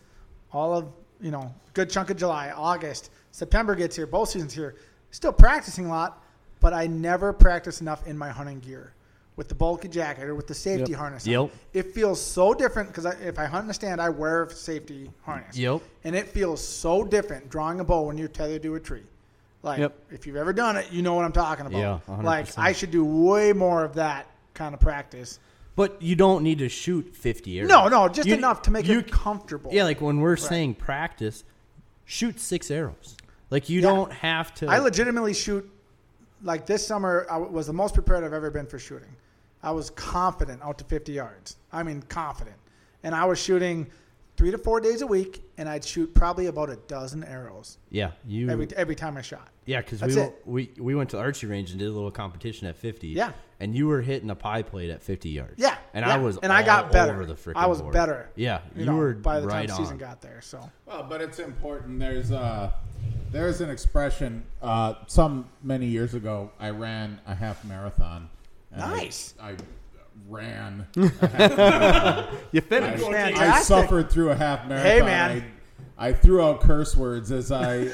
all of, you know, good chunk of July, August, September gets here, bow season's here. Still practicing a lot, but I never practice enough in my hunting gear with the bulky jacket or with the safety harness. Yep. It feels so different because if I hunt in the stand, I wear a safety harness. Yep. And it feels so different drawing a bow when you're tethered to a tree. Like, if you've ever done it, you know what I'm talking about. Yeah, 100%. Like, I should do way more of that kind of practice. But you don't need to shoot 50 arrows. No, just enough to make it comfortable. Yeah, like when we're saying practice, shoot 6 arrows. Like, you don't have to. I legitimately shoot, like, this summer I was the most prepared I've ever been for shooting. I was confident out to 50 yards. I mean, confident. And I was shooting 3 to 4 days a week, and I'd shoot probably about 12 arrows. Yeah. Every time I shot. Yeah, because we went to the archery range and did a little competition at 50. Yeah. And you were hitting a pie plate at 50 yards. Yeah. And I got better. Over the freaking board. I was better. Yeah. You were by the time the season got there. So. Well, but it's important. There's an expression. Many years ago, I ran a half marathon. And nice. I ran a half marathon. You finished. I suffered through a half marathon. Hey, man. I threw out curse words as I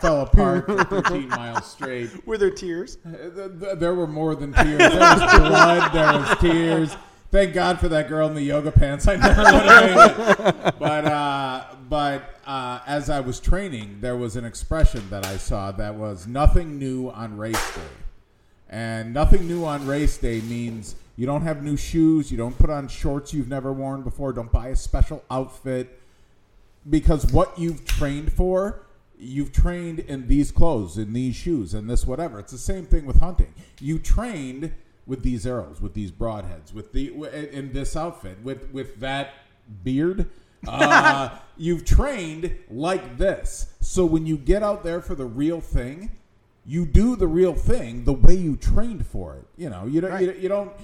fell apart for 13 miles straight. Were there tears? There were more than tears. There was blood. There was tears. Thank God for that girl in the yoga pants. I never would have made it. But as I was training, there was an expression that I saw that was nothing new on race day. And nothing new on race day means you don't have new shoes. You don't put on shorts you've never worn before. Don't buy a special outfit. Because what you've trained for, you've trained in these clothes, in these shoes, in this whatever. It's the same thing with hunting. You trained with these arrows, with these broadheads, in this outfit, with that beard. You've trained like this. So when you get out there for the real thing, you do the real thing the way you trained for it. You know, you don't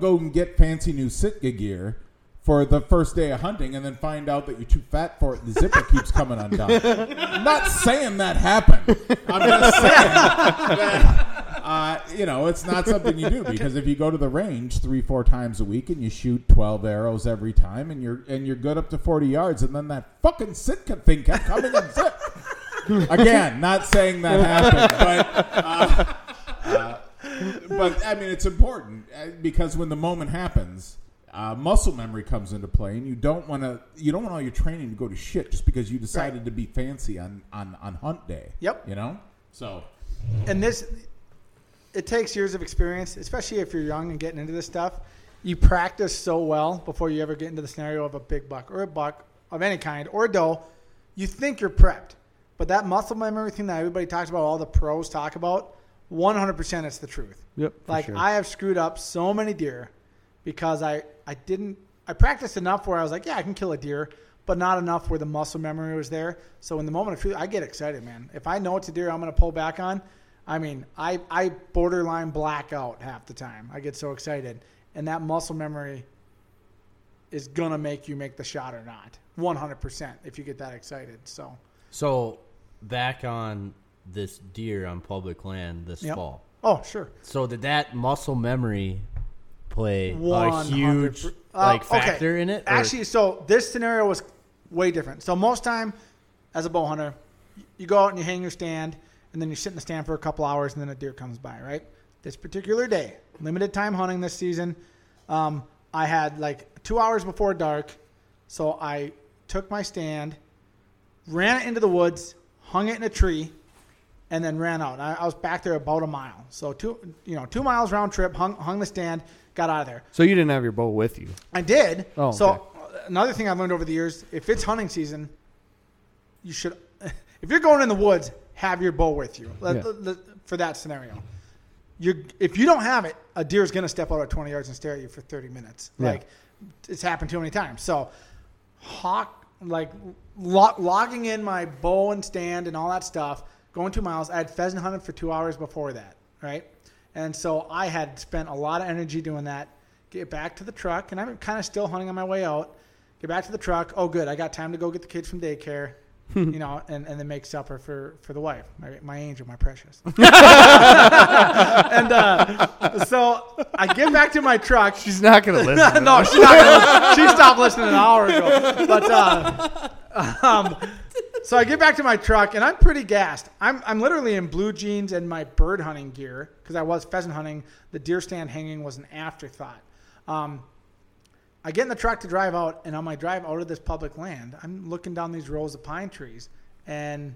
go and get fancy new Sitka gear for the first day of hunting and then find out that you're too fat for it and the zipper keeps coming undone. I'm not saying that happened. I'm just saying that, you know, it's not something you do, because if you go to the range 3-4 times a week and you shoot 12 arrows every time and you're good up to 40 yards and then that fucking Sitka thing kept coming and zip. Again, not saying that happened, but I mean, it's important because when the moment happens, muscle memory comes into play, and you don't want all your training to go to shit just because you decided to be fancy on hunt day. Yep. You know? So. And it takes years of experience, especially if you're young and getting into this stuff. You practice so well before you ever get into the scenario of a big buck or a buck of any kind or a doe, you think you're prepped. But that muscle memory thing that everybody talks about, all the pros talk about, 100% it's the truth. Yep. Like, sure. I have screwed up so many deer because I practiced enough where I was like, yeah, I can kill a deer, but not enough where the muscle memory was there. So in the moment of truth, I get excited, man. If I know it's a deer I'm going to pull back on, I mean, I borderline black out half the time. I get so excited. And that muscle memory is going to make you make the shot or not, 100% if you get that excited. So back on this deer on public land this fall. Oh, sure. So did that muscle memory play a huge factor in it? Or? Actually, so this scenario was way different. So most time as a bow hunter, you go out and you hang your stand, and then you sit in the stand for a couple hours, and then a deer comes by, right? This particular day, limited time hunting this season, I had like 2 hours before dark, so I took my stand, ran it into the woods, hung it in a tree, and then ran out. I was back there about a mile. So 2 miles round trip, hung the stand, got out of there. So you didn't have your bow with you? I did. Oh, so okay. Another thing I've learned over the years, if it's hunting season, you should, if you're going in the woods, have your bow with you for that scenario. If you don't have it, a deer is going to step out at 20 yards and stare at you for 30 minutes. Yeah. Like, it's happened too many times. So logging in my bow and stand and all that stuff, going 2 miles. I had pheasant hunted for 2 hours before that, right? And so I had spent a lot of energy doing that. Get back to the truck, and I'm kind of still hunting on my way out. Get back to the truck. Oh, good. I got time to go get the kids from daycare, you know, and then make supper for the wife, my angel, my precious. So I get back to my truck. She's not going to listen. No, she's not going to listen. She stopped listening an hour ago. But, so I get back to my truck, and I'm pretty gassed. I'm literally in blue jeans and my bird hunting gear because I was pheasant hunting. The deer stand hanging was an afterthought. I get in the truck to drive out, and on my drive out of this public land, I'm looking down these rows of pine trees, and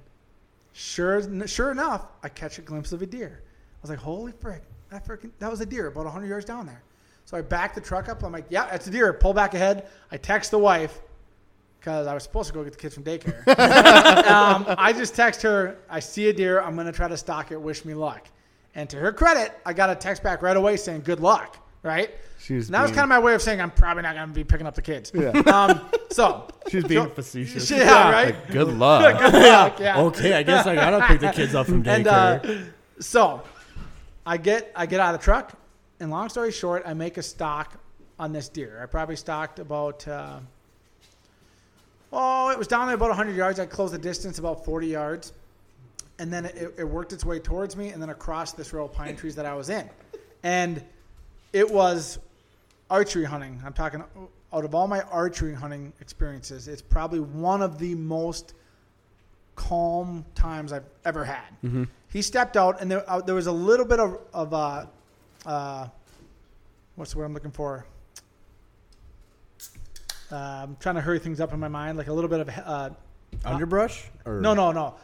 sure enough, I catch a glimpse of a deer. I was like, holy frick, that was a deer about 100 yards down there. So I back the truck up. I'm like, yeah, that's a deer. Pull back ahead. I text the wife, because I was supposed to go get the kids from daycare. I just text her, I see a deer. I'm going to try to stalk it. Wish me luck. And to her credit, I got a text back right away saying, good luck, right? That was kind of my way of saying I'm probably not going to be picking up the kids. Yeah. She's being facetious. Yeah, right? Like, good luck. Good luck, yeah. Okay, I guess I got to pick the kids up from daycare. And, so I get out of the truck, and long story short, I make a stalk on this deer. I probably stalked about... it was down there about 100 yards. I closed the distance about 40 yards. And then it worked its way towards me and then across this row of pine trees that I was in. And it was archery hunting. I'm talking out of all my archery hunting experiences, it's probably one of the most calm times I've ever had. Mm-hmm. He stepped out, and there was a little bit of what's the word I'm looking for? I'm trying to hurry things up in my mind, like a little bit of underbrush. No.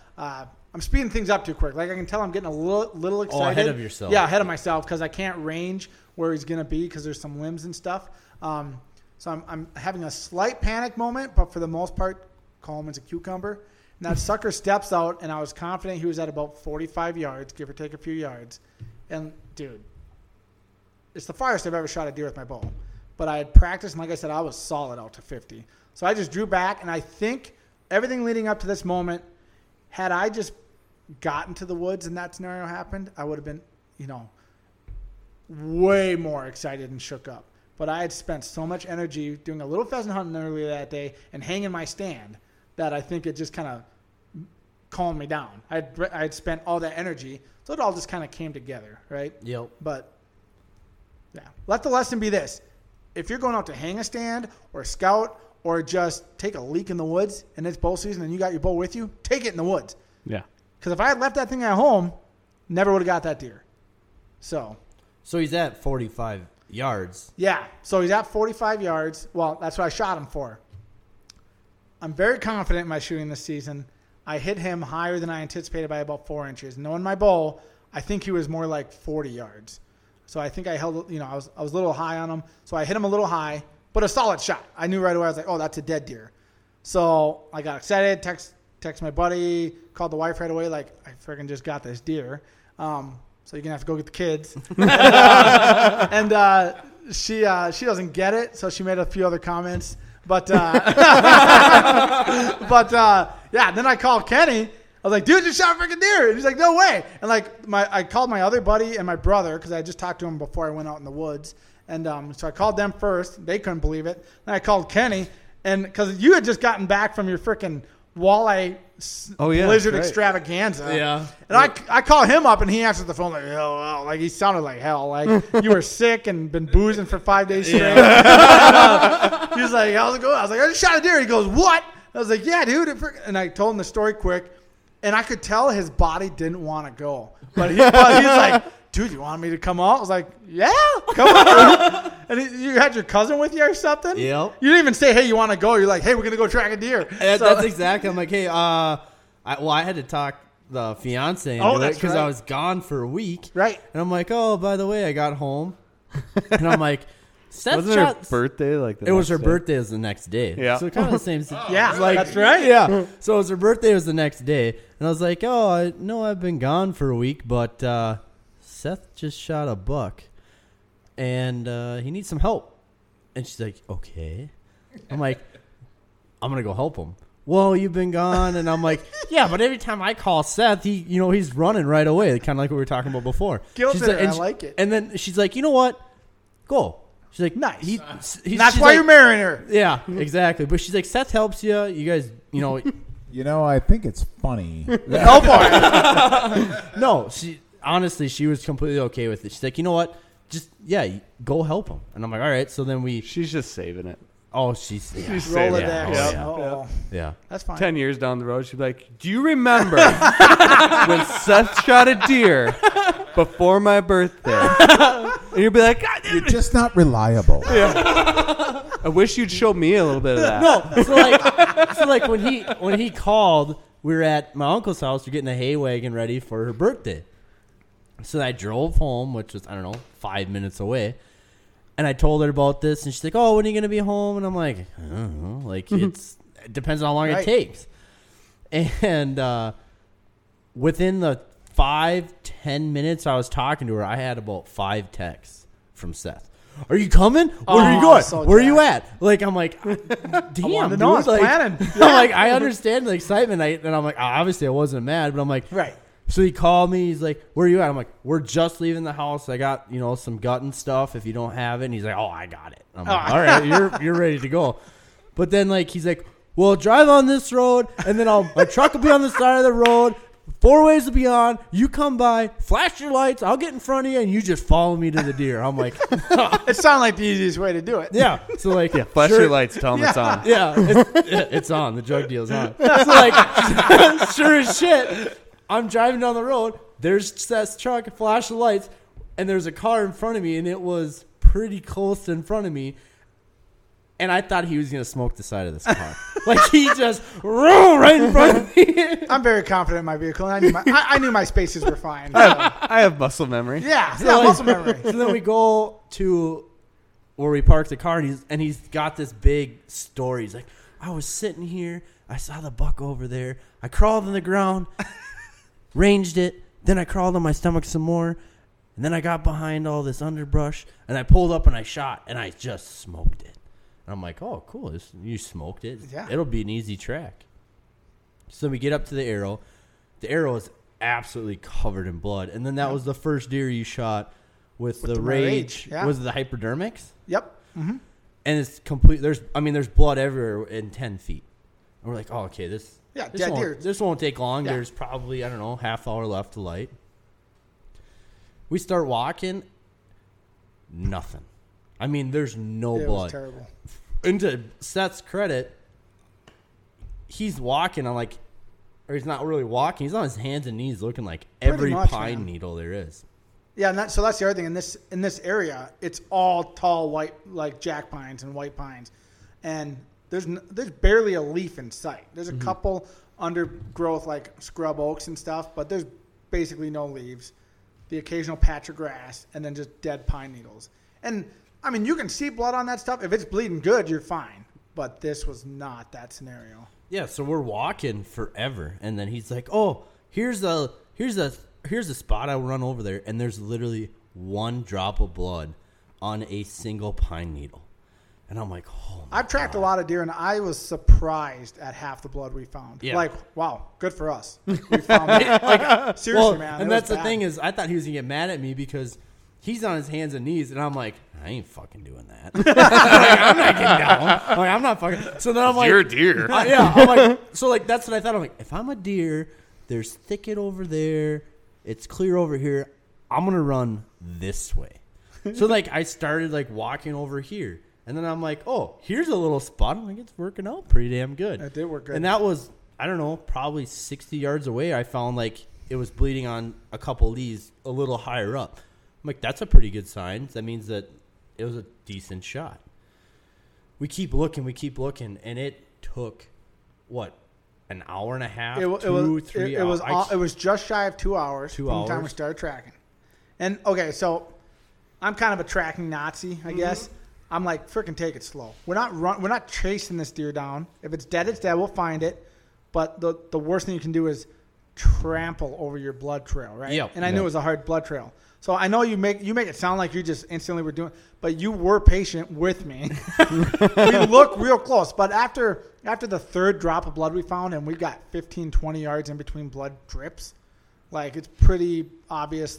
I'm speeding things up too quick. Like I can tell I'm getting a little excited. Oh, ahead of yourself. Yeah, ahead of myself because I can't range where he's gonna be because there's some limbs and stuff. So I'm having a slight panic moment, but for the most part, calm as a cucumber. And that sucker steps out, and I was confident he was at about 45 yards, give or take a few yards. And dude, it's the farthest I've ever shot a deer with my bow. But I had practiced, and like I said, I was solid out to 50. So I just drew back, and I think everything leading up to this moment, had I just gotten to the woods and that scenario happened, I would have been, you know, way more excited and shook up. But I had spent so much energy doing a little pheasant hunting earlier that day and hanging my stand that I think it just kind of calmed me down. I had spent all that energy, so it all just kind of came together, right? Yep. But, yeah. Let the lesson be this. If you're going out to hang a stand or scout or just take a leak in the woods and it's bow season and you got your bow with you, take it in the woods. Yeah. Because if I had left that thing at home, never would have got that deer. So he's at 45 yards. Yeah. So he's at 45 yards. Well, that's what I shot him for. I'm very confident in my shooting this season. I hit him higher than I anticipated by about 4 inches. Knowing my bow, I think he was more like 40 yards. So I think I held, you know, I was a little high on him. So I hit him a little high, but a solid shot. I knew right away. I was like, oh, that's a dead deer. So I got excited, text my buddy, called the wife right away, like, I freaking just got this deer. So you're going to have to go get the kids. And she doesn't get it, so she made a few other comments. But, yeah, then I called Kenny. I was like, dude, you shot a freaking deer. And he's like, no way. And, like, I called my other buddy and my brother because I just talked to him before I went out in the woods. And so I called them first. They couldn't believe it. Then I called Kenny, and because you had just gotten back from your freaking walleye blizzard extravaganza. Yeah. And I called him up, and he answered the phone like, oh, like he sounded like hell. Like you were sick and been boozing for 5 days straight. Yeah. He was like, how's it going? I was like, I just shot a deer. He goes, what? I was like, yeah, dude. And I told him the story quick, and I could tell his body didn't want to go. But he was like, dude, you want me to come out? I was like, yeah, come on. And you had your cousin with you or something? Yep. You didn't even say, hey, you want to go? You're like, hey, we're going to go track a deer. So, that's exactly. I'm like, hey, I had to talk the fiance into it because I was gone for a week. Right. And I'm like, oh, by the way, I got home. And I'm like, wasn't her birthday like that? It was her birthday was the next day. Yeah. So kind of the same. Yeah. Like, that's right. Yeah. So it was her birthday was the next day. And I was like, oh, I know I've been gone for a week, but Seth just shot a buck, and he needs some help. And she's like, okay. I'm like, I'm going to go help him. Well, you've been gone. And I'm like, yeah, but every time I call Seth, he's running right away, kind of like what we were talking about before. Guilted, like, I like it. And then she's like, you know what? Go. She's like, nice. That's why, like, you're marrying her. Yeah, exactly. But she's like, Seth helps you. You guys, you know. You know, I think it's funny. Help her. No, honestly, she was completely okay with it. She's like, you know what? Just, yeah, go help him. And I'm like, all right. So then she's just saving it. Oh, she's rolling it. Yeah. That's fine. 10 years down the road, she'd be like, do you remember when Seth shot a deer before my birthday? And you'd be like, you're just not reliable. Yeah. I wish you'd show me a little bit of that. No. So like when he called, we were at my uncle's house. We're getting a hay wagon ready for her birthday. So I drove home, which was, I don't know, 5 minutes away. And I told her about this. And she's like, oh, when are you going to be home? And I'm like, I don't know. Like, it depends on how long it takes. And within the 5-10 minutes I was talking to her, I had about 5 texts from Seth. Are you coming? Where are you going? So where are you at? Like, I'm like, damn, dude. I was planning. I'm like, I understand the excitement. And I'm like, obviously, I wasn't mad. But I'm like, right. So he called me. He's like, where are you at? I'm like, we're just leaving the house. I got, you know, some gut and stuff if you don't have it. And he's like, oh, I got it. I'm like, all right, you're ready to go. But then, like, he's like, well, drive on this road, and then my truck will be on the side of the road. 4 ways to be on. You come by, flash your lights. I'll get in front of you, and you just follow me to the deer. I'm like, it sounds like the easiest way to do it. Yeah. So, like, flash your lights. Tell them it's on. Yeah. It's on. The drug deal's on. So, like, sure as shit. I'm driving down the road. There's Seth's truck, flash the lights, and there's a car in front of me, and it was pretty close in front of me. And I thought he was going to smoke the side of this car. Like, he just rolled right in front of me. I'm very confident in my vehicle, and I knew my spaces were fine. So. I have muscle memory. Yeah, muscle memory. So then we go to where we parked the car, and he's got this big story. He's like, I was sitting here. I saw the buck over there. I crawled on the ground. Ranged it, then I crawled on my stomach some more, and then I got behind all this underbrush, and I pulled up and I shot, and I just smoked it. And I'm like, oh, cool, you smoked it. Yeah. It'll be an easy track. So we get up to the arrow. The arrow is absolutely covered in blood. And then that was the first deer you shot with the Rage. Yeah. Was it the hypodermics? Yep. Mm-hmm. And it's complete. There's blood everywhere in 10 feet. And we're like, oh, okay, this. Yeah, this dead deer. This won't take long. Yeah. There's probably, I don't know, half hour left to light. We start walking. Nothing. There's no blood. It was terrible. And to Seth's credit, he's walking. He's not really walking. He's on his hands and knees looking like every pine needle there is. Yeah, and so that's the other thing. In this area, it's all tall, white, like jack pines and white pines. And there's barely a leaf in sight. There's a couple undergrowth like scrub oaks and stuff, but there's basically no leaves. The occasional patch of grass, and then just dead pine needles. And, you can see blood on that stuff. If it's bleeding good, you're fine. But this was not that scenario. Yeah, so we're walking forever. And then he's like, oh, here's a spot. I'll run over there. And there's literally one drop of blood on a single pine needle. And I'm like, oh, my I've tracked God. A lot of deer, and I was surprised at half the blood we found. Yeah. Like, wow, good for us. We found it. Seriously, well, man. And that's the thing is, I thought he was going to get mad at me because he's on his hands and knees, and I'm like, I ain't fucking doing that. I'm not getting down. I'm not fucking. So then I'm like, you're a deer. Yeah. I'm like, so like that's what I thought. I'm like, if I'm a deer, there's thicket over there. It's clear over here. I'm gonna run this way. So like I started walking over here. And then I'm like, oh, here's a little spot. I'm like, it's working out pretty damn good. It did work good. And that was, I don't know, probably 60 yards away. I found it was bleeding on a couple of these a little higher up. I'm like, that's a pretty good sign. That means that it was a decent shot. We keep looking. And it took, what, an hour and a half, it was 3 hours? It was just shy of 2 hours from the time we started tracking. And, okay, so I'm kind of a tracking Nazi, I guess. I'm like, freaking take it slow. We're not chasing this deer down. If it's dead, it's dead. We'll find it. But the worst thing you can do is trample over your blood trail, right? Yep. And I knew it was a hard blood trail. So I know you make it sound like you just instantly were doing, but you were patient with me. We looked real close. But after the third drop of blood we found, and we got 15, 20 yards in between blood drips, it's pretty obvious, it's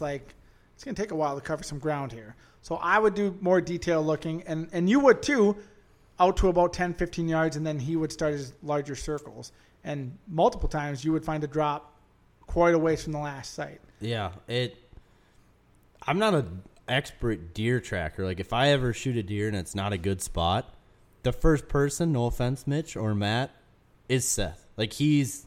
going to take a while to cover some ground here. So I would do more detail looking, and you would too, out to about 10, 15 yards, and then he would start his larger circles. And multiple times you would find a drop quite a ways from the last site. Yeah, I'm not an expert deer tracker. If I ever shoot a deer and it's not a good spot, the first person, no offense, Mitch or Matt, is Seth. I've just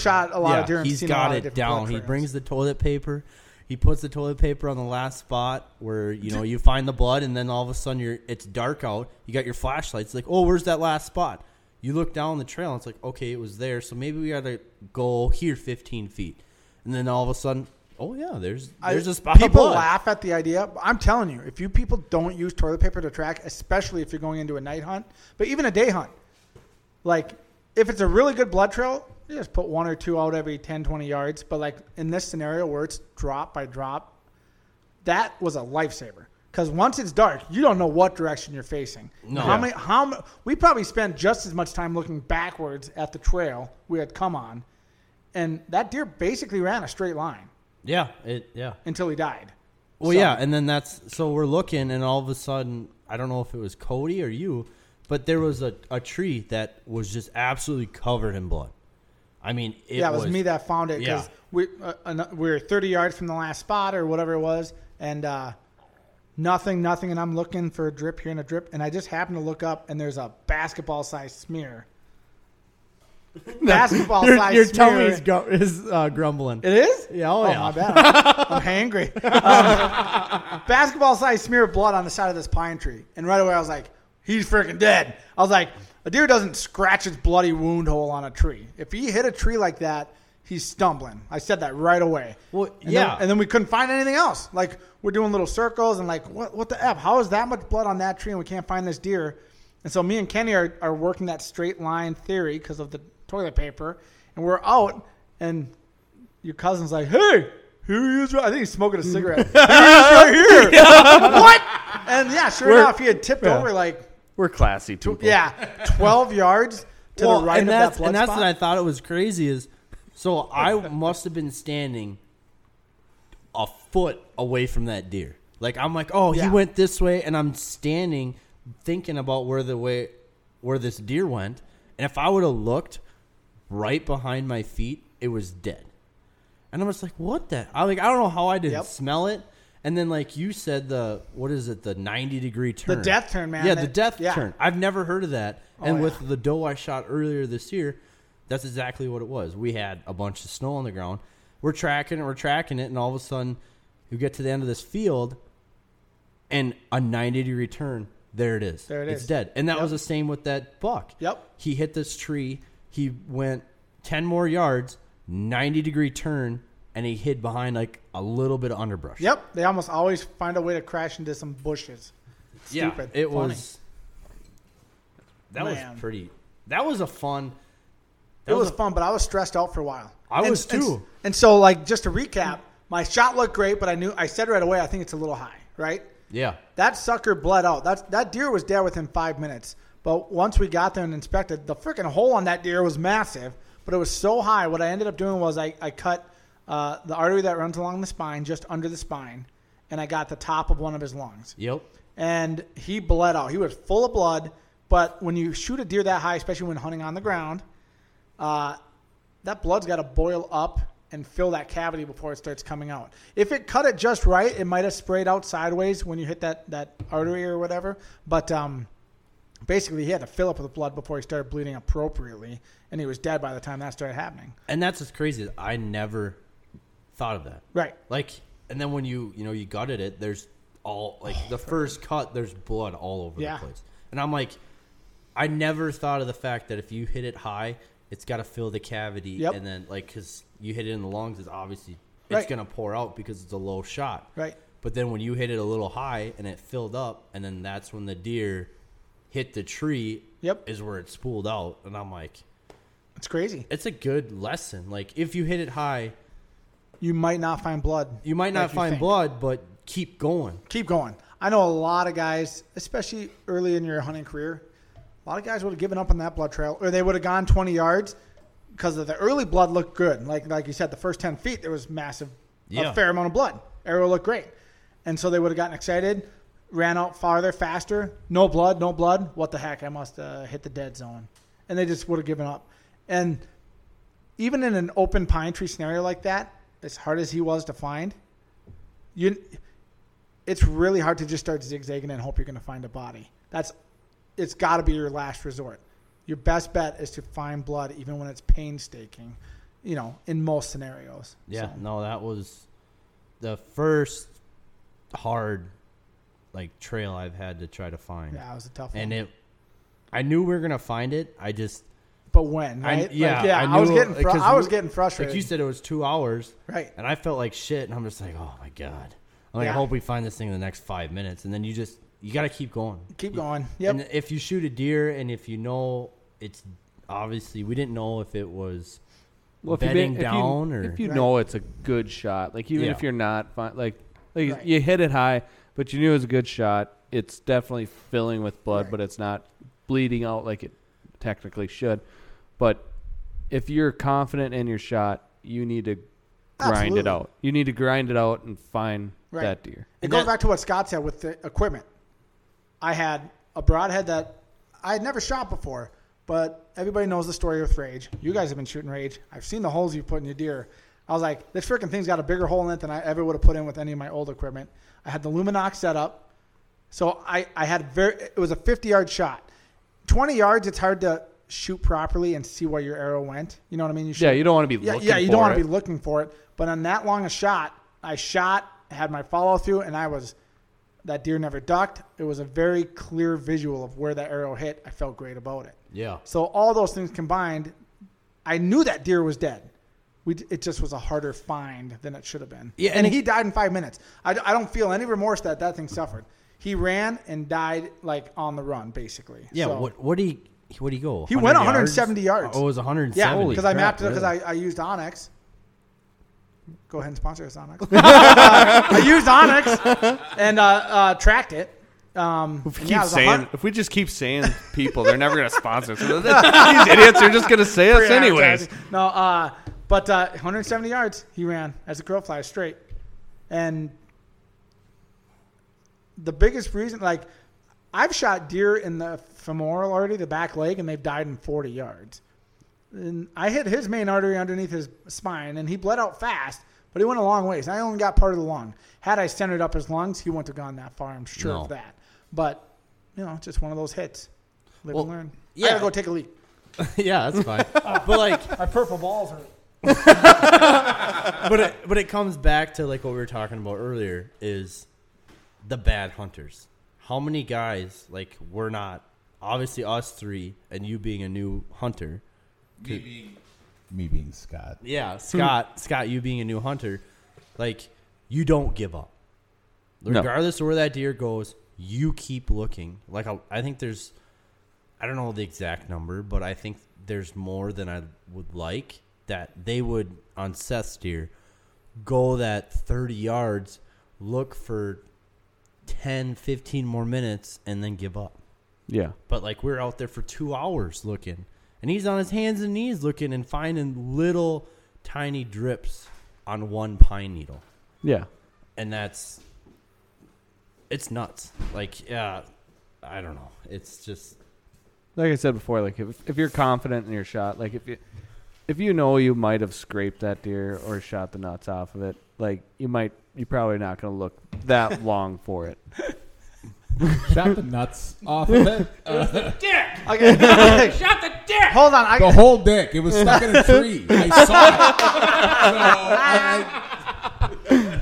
shot a lot of deer. And he's got it down. He brings the toilet paper. He puts the toilet paper on the last spot where, you find the blood, and then all of a sudden it's dark out. You got your flashlights. Oh, where's that last spot? You look down the trail, and it's okay, it was there. So maybe we got to go here 15 feet. And then all of a sudden, oh, yeah, there's a spot. People laugh at the idea. I'm telling you, if you people don't use toilet paper to track, especially if you're going into a night hunt, but even a day hunt, if it's a really good blood trail, you just put one or two out every 10, 20 yards. But in this scenario where it's drop by drop, that was a lifesaver. Because once it's dark, you don't know what direction you're facing. No. We probably spent just as much time looking backwards at the trail we had come on. And that deer basically ran a straight line. Yeah. Until he died. Well, yeah. And then so we're looking, and all of a sudden, I don't know if it was Cody or you, but there was a tree that was just absolutely covered in blood. It was me that found it because we were 30 yards from the last spot or whatever it was, and nothing, and I'm looking for a drip here and a drip, and I just happened to look up, and there's a basketball-sized smear. Basketball-sized smear. Your tummy is grumbling. It is? Yeah. Oh, yeah. My bad. I'm hangry. Basketball-sized smear of blood on the side of this pine tree, and right away I was like, he's freaking dead. I was like, a deer doesn't scratch his bloody wound hole on a tree. If he hit a tree like that, he's stumbling. I said that right away. Well, and then we couldn't find anything else. We're doing little circles and what the F? How is that much blood on that tree and we can't find this deer? And so me and Kenny are working that straight line theory because of the toilet paper. And we're out, and your cousin's like, hey, here he is. I think he's smoking a cigarette. Here he is right here. Yeah. What? And yeah, sure enough, he had tipped over We're classy people. Yeah, 12 yards to the right of that blood spot. And that's what I thought it was crazy is So I must have been standing a foot away from that deer. Like, I'm like, oh, yeah. He went this way, and I'm standing thinking about where this deer went. And if I would have looked right behind my feet, it was dead. And I was like, what the? I don't know how I didn't smell it. And then, like you said, the 90-degree turn. The death turn, man. Yeah, the death turn. I've never heard of that. With the doe I shot earlier this year, that's exactly what it was. We had a bunch of snow on the ground. We're tracking it, and all of a sudden, you get to the end of this field, and a 90-degree turn, there it is. It's dead. And that was the same with that buck. Yep. He hit this tree. He went 10 more yards, 90-degree turn, and he hid behind like a little bit of underbrush. Yep. They almost always find a way to crash into some bushes. Stupid. Yeah, it was. That was pretty. That was a fun. It was fun, but I was stressed out for a while. I was too. And so, like, just to recap, my shot looked great, but I said right away, I think it's a little high, right? Yeah. That sucker bled out. That deer was dead within 5 minutes. But once we got there and inspected, the freaking hole on that deer was massive, but it was so high. What I ended up doing was I cut the artery that runs along the spine, just under the spine, and I got the top of one of his lungs. Yep. And he bled out. He was full of blood, but when you shoot a deer that high, especially when hunting on the ground, that blood's got to boil up and fill that cavity before it starts coming out. If it cut it just right, it might have sprayed out sideways when you hit that artery or whatever. But basically, he had to fill up with blood before he started bleeding appropriately, and he was dead by the time that started happening. And that's what's crazy. I never thought of that. Right. Like, and then when you gutted it, there's all like the first cut, there's blood all over the place. And I'm like, I never thought of the fact that if you hit it high, it's got to fill the cavity, and then like because you hit it in the lungs, it's obviously it's gonna pour out because it's a low shot. Right. But then when you hit it a little high and it filled up, and then that's when the deer hit the tree. Yep. Is where it spooled out, and I'm like, it's crazy. It's a good lesson. Like if you hit it high, you might not find blood. You might not find blood, but keep going. Keep going. I know a lot of guys, especially early in your hunting career. A lot of guys would have given up on that blood trail, or they would have gone 20 yards because of the early blood looked good. Like you said, the first 10 feet, there was massive, a fair amount of blood. Arrow looked great. And so they would have gotten excited, ran out farther, faster. No blood. What the heck? I must hit the dead zone. And they just would have given up. And even in an open pine tree scenario like that, as hard as he was to find, it's really hard to just start zigzagging and hope you're going to find a body. It's got to be your last resort. Your best bet is to find blood, even when it's painstaking, in most scenarios. Yeah, so. No, that was the first hard, like, trail I've had to try to find. Yeah, it was a tough one. And I knew we were going to find it. I just... But when, right? I was getting frustrated. Like you said, it was 2 hours. Right. And I felt like shit, and I'm just like, oh, my God. I'm like, I hope we find this thing in the next 5 minutes. And then you got to keep going. Keep going. Yep. And if you shoot a deer and if you know it's obviously, we didn't know if it was bedding down or. If you know it's a good shot, like even if you're not, like you hit it high, but you knew it was a good shot. It's definitely filling with blood, but it's not bleeding out like it technically should. But if you're confident in your shot, you need to grind it out. You need to grind it out and find that deer. It goes back to what Scott said with the equipment. I had a broadhead that I had never shot before, but everybody knows the story with Rage. You guys have been shooting Rage. I've seen the holes you put in your deer. I was like, this freaking thing's got a bigger hole in it than I ever would have put in with any of my old equipment. I had the Luminox set up. So it was a 50-yard shot. 20 yards, it's hard to shoot properly and see where your arrow went. You know what I mean? You don't want to be looking for it. Yeah, you don't want to be looking for it. But on that long a shot, I shot, had my follow-through, and that deer never ducked. It was a very clear visual of where that arrow hit. I felt great about it. Yeah. So all those things combined, I knew that deer was dead. It just was a harder find than it should have been. Yeah, and he died in 5 minutes. I don't feel any remorse that thing suffered. He ran and died like on the run, basically. Yeah. So, what did he go? He went 170 yards. Oh, it was 170. Yeah, because I mapped it because I used Onyx. Go ahead and sponsor us, Onyx. I used Onyx and tracked it. If we just keep saying people, they're never going to sponsor us. These idiots are just going to say us anyways. No, But 170 yards he ran as the crow flies straight. And the biggest reason, like, I've shot deer in the femoral artery, the back leg, and they've died in 40 yards. And I hit his main artery underneath his spine, and he bled out fast, but he went a long ways. I only got part of the lung. Had I centered up his lungs, he wouldn't have gone that far. I'm sure of that. But, you know, just one of those hits. Live and learn. Yeah. I gotta go take a leak. Yeah, that's fine. But, like, my purple balls hurt. But it comes back to, like, what we were talking about earlier is the bad hunters. How many guys, like, we're not, obviously us three, and you being a new hunter. Me being Scott. Yeah, Scott, you being a new hunter, like, you don't give up. Regardless of where that deer goes, you keep looking. Like, I think there's, I don't know the exact number, but I think there's more than I would like that they would, on Seth's deer, go that 30 yards, look for 10, 15 more minutes, and then give up. Yeah. But, like, we're out there for 2 hours looking. And he's on his hands and knees looking and finding little tiny drips on one pine needle. Yeah. And that's, it's nuts. Like, yeah, I don't know. It's just. Like I said before, like, if you're confident in your shot, like, if you know you might have scraped that deer or shot the nuts off of it, like, you're probably not going to look that long for it. Shot the nuts off of it. It was the dick. Okay. Shot the dick. Hold on. The whole dick. It was stuck in a tree. I saw it. So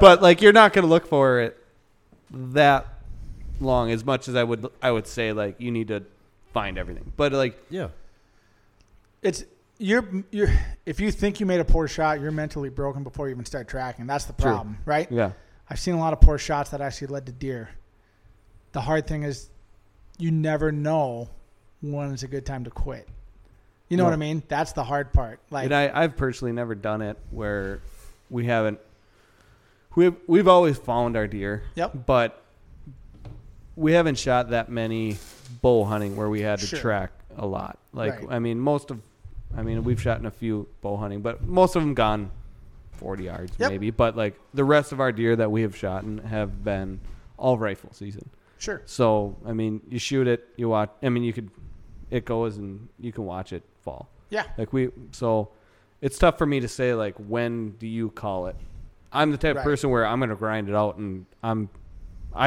but, like, you're not going to look for it that long as much as I would say, like, you need to find everything. But, like, yeah. It's you're if you think you made a poor shot, you're mentally broken before you even start tracking. That's the problem, true. Right? Yeah. I've seen a lot of poor shots that actually led to deer. The hard thing is you never know when it's a good time to quit. You know what I mean? That's the hard part. Like, and I've personally never done it where we haven't. We've always found our deer. Yep. But we haven't shot that many bow hunting where we had to track a lot. Like, right. I mean, we've shot in a few bow hunting, but most of them gone 40 yards maybe. But, like, the rest of our deer that we have shot have been all rifle season. Sure. So, I mean, you shoot it, you watch. I mean, it goes and you can watch it fall. Yeah. Like so it's tough for me to say, like, when do you call it? I'm the type of person where I'm going to grind it out, and I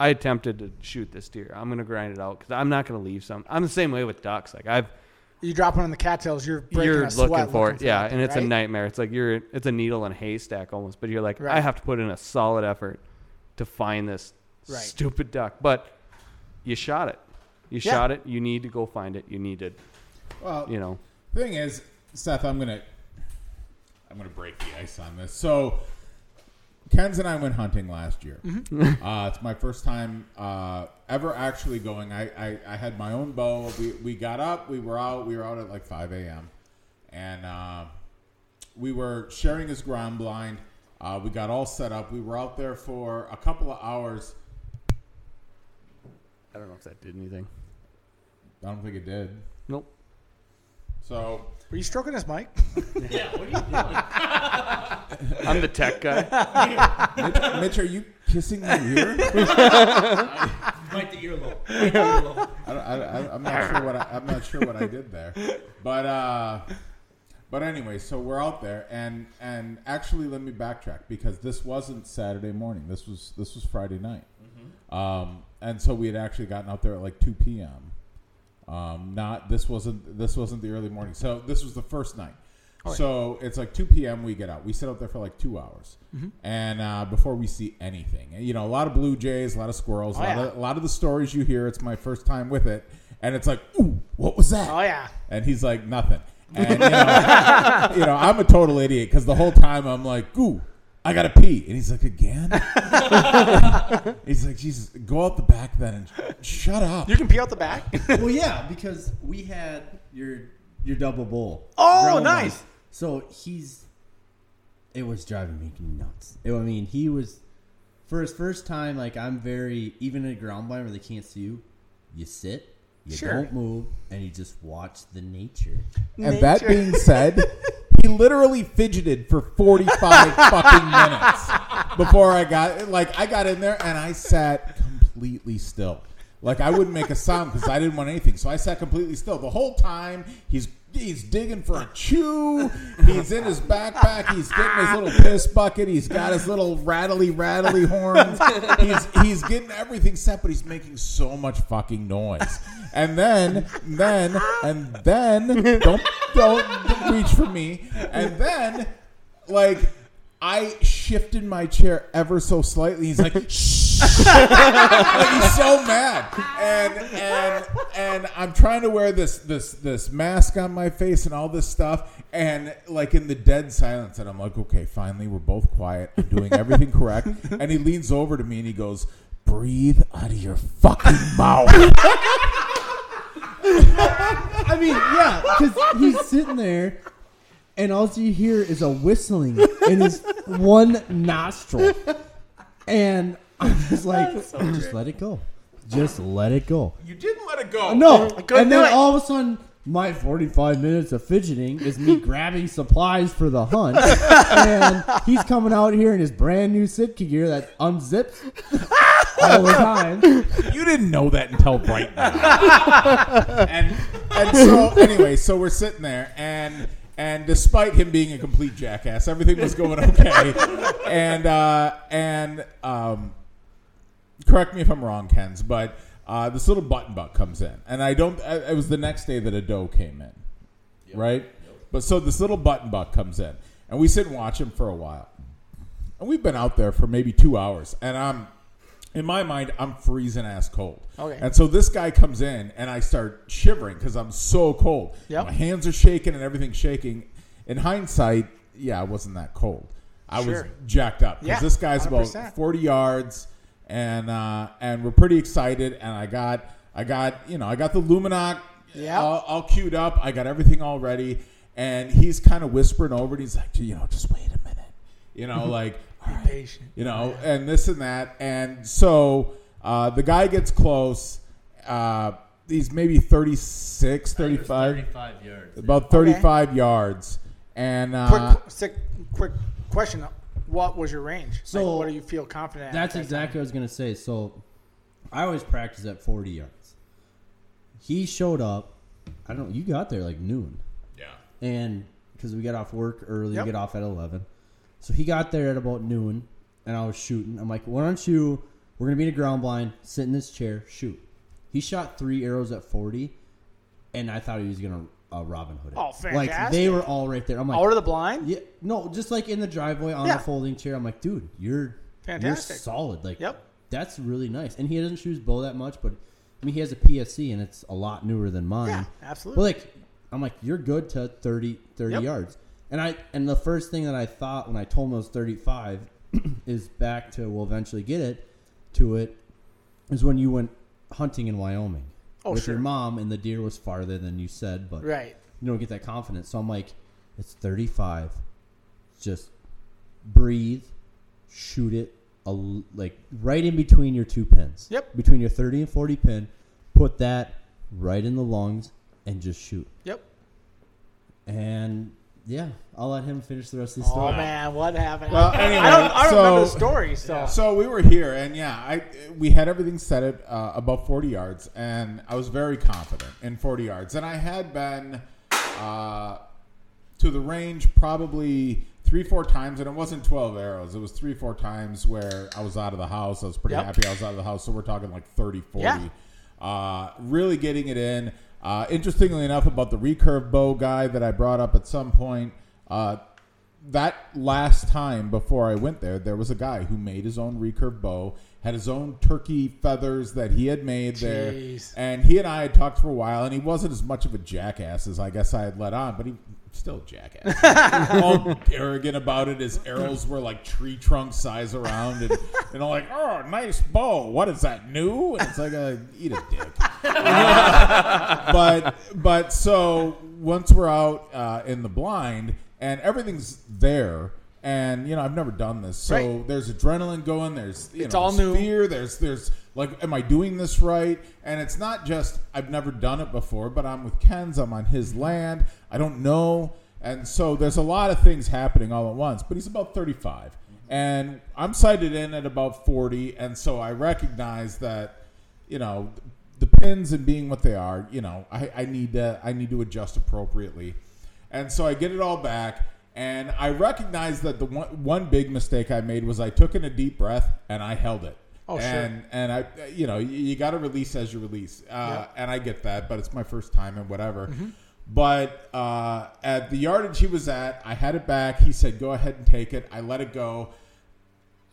attempted to shoot this deer. I'm going to grind it out because I'm not going to leave some. I'm the same way with ducks. Like, you drop one on the cattails, you're breaking a sweat looking for it. Yeah, and it's a nightmare. It's like it's a needle in a haystack almost, but you're like, I have to put in a solid effort to find this. Right. Stupid duck. But you shot it. You need to go find it. You need it. Well, you know. The thing is, Seth, I'm gonna break the ice on this. So Ken's and I went hunting last year. Mm-hmm. It's my first time ever actually going. I had my own bow. We got up, we were out at like 5 a.m. and we were sharing his ground blind. We got all set up. We were out there for a couple of hours. I don't know if that did anything. I don't think it did. Nope. So. Were you stroking his mic? Yeah, what are you doing? I'm the tech guy. Mitch, are you kissing my ear? Bite the earlobe. I'm not sure what I did there. But anyway, so we're out there, and actually, let me backtrack because this wasn't Saturday morning. This was Friday night. Mm-hmm. And so we had actually gotten out there at like 2 p.m. This wasn't the early morning. So this was the first night. Right. So it's like 2 p.m. We get out. We sit out there for like 2 hours, mm-hmm. and before we see anything, you know, a lot of blue jays, a lot of squirrels, a lot of the stories you hear. It's my first time with it, and it's like, ooh, what was that? Oh yeah. And he's like, nothing. And you know, I'm a total idiot because the whole time I'm like, ooh. I got to pee. And he's like, again? He's like, Jesus, go out the back then and shut up. You can pee out the back? Well, yeah, because we had your double bowl. Oh, nice. One. So it was driving me nuts. He was, for his first time, like even in a ground blind where they can't see you, you sit. You don't move, and you just watch the nature. And that being said, He literally fidgeted for 45 fucking minutes before I got, like, I got in there and I sat completely still. Like, I wouldn't make a sound because I didn't want anything. So I sat completely still. The whole time, he's digging for a chew. He's in his backpack. He's getting his little piss bucket. He's got his little rattly horns. He's getting everything set, but he's making so much fucking noise. And then, don't reach for me. And then, like, I shifted my chair ever so slightly. He's like, shh. Like, he's so mad, and I'm trying to wear this mask on my face and all this stuff, and like in the dead silence, and I'm like, okay, finally we're both quiet, I'm doing everything correct, and he leans over to me and he goes, breathe out of your fucking mouth. I mean, yeah, because he's sitting there. And all you hear is a whistling in his one nostril. And I'm just like, so just let it go. Just let it go. You didn't let it go. No. And then all of a sudden, my 45 minutes of fidgeting is me grabbing supplies for the hunt. And he's coming out here in his brand new Sitka gear that unzips all the time. You didn't know that until right now. And so, anyway, so we're sitting there, and despite him being a complete jackass, everything was going okay. And correct me if I'm wrong, Kenz, but this little button buck comes in, and it was the next day that a doe came in, yep. Right? Yep. But so this little button buck comes in, and we sit and watch him for a while, and we've been out there for maybe 2 hours, and in my mind, I'm freezing ass cold. Okay. And so this guy comes in, and I start shivering because I'm so cold. Yep. My hands are shaking and everything's shaking. In hindsight, yeah, I wasn't that cold. I was jacked up because this guy's 100%. About 40 yards, and we're pretty excited. And I got the Luminox all queued up. I got everything all ready, and he's kind of whispering over, and he's like, just wait a minute, like. Be patient. And this and that. And so the guy gets close. He's maybe 36, 35. 35 yards. About 35 yards. And quick question. What was your range? So like, what do you feel confident at? That's exactly what I was going to say. So I always practice at 40 yards. He showed up. I don't know. You got there like noon. Yeah. And because we got off work early. Yep. Get off at 11. So he got there at about noon, and I was shooting. I'm like, why don't you, we're going to be in a ground blind, sit in this chair, shoot. He shot 3 arrows at 40, and I thought he was going to Robin Hood it. Oh, fantastic. Like, they were all right there. I'm like, out of the blind? Yeah, no, just like in the driveway on the folding chair. I'm like, dude, you're solid. Like, that's really nice. And he doesn't shoot his bow that much, but, I mean, he has a PSE, and it's a lot newer than mine. Yeah, absolutely. But, like, I'm like, you're good to 30 yards. And the first thing that I thought when I told him it was 35 is back to we'll eventually get it to it is when you went hunting in Wyoming with your mom, and the deer was farther than you said, but you don't get that confidence. So I'm like, it's 35. Just breathe, shoot it like right in between your two pins. Yep. Between your 30 and 40 pin, put that right in the lungs and just shoot. Yep. And yeah, I'll let him finish the rest of the story. Oh, man, what happened? Well, anyway, I don't remember the story. So we were here, and we had everything set at above 40 yards, and I was very confident in 40 yards. And I had been to the range probably 3-4 times, and it wasn't 12 arrows. It was 3-4 times where I was out of the house. I was pretty happy I was out of the house, so we're talking like 30, 40. Yeah. Really getting it in. Interestingly enough, about the recurve bow guy that I brought up at some point, that last time before I went there was a guy who made his own recurve bow, had his own turkey feathers that he had made there, and he and I had talked for a while, and he wasn't as much of a jackass as I guess I had let on, but he still a jackass. All arrogant about it. His arrows were like tree trunk size around, and I'm like, oh, nice bow. What is that, new? And it's like, eat a dick. But so once we're out in the blind and everything's there, and I've never done this, so there's adrenaline going. There's all new. Fear. There's like, am I doing this right? And it's not just I've never done it before, but I'm with Ken's. I'm on his land. I don't know. And so there's a lot of things happening all at once, but he's about 35. And I'm sighted in at about 40, and so I recognize that, you know, the pins and being what they are, you know, I need to adjust appropriately. And so I get it all back, and I recognize that the one big mistake I made was I took in a deep breath and I held it. Oh, and, sure. And I, you know, you got to release as you release, and I get that, but it's my first time and whatever. Mm-hmm. But at the yardage he was at, I had it back. He said, "Go ahead and take it." I let it go.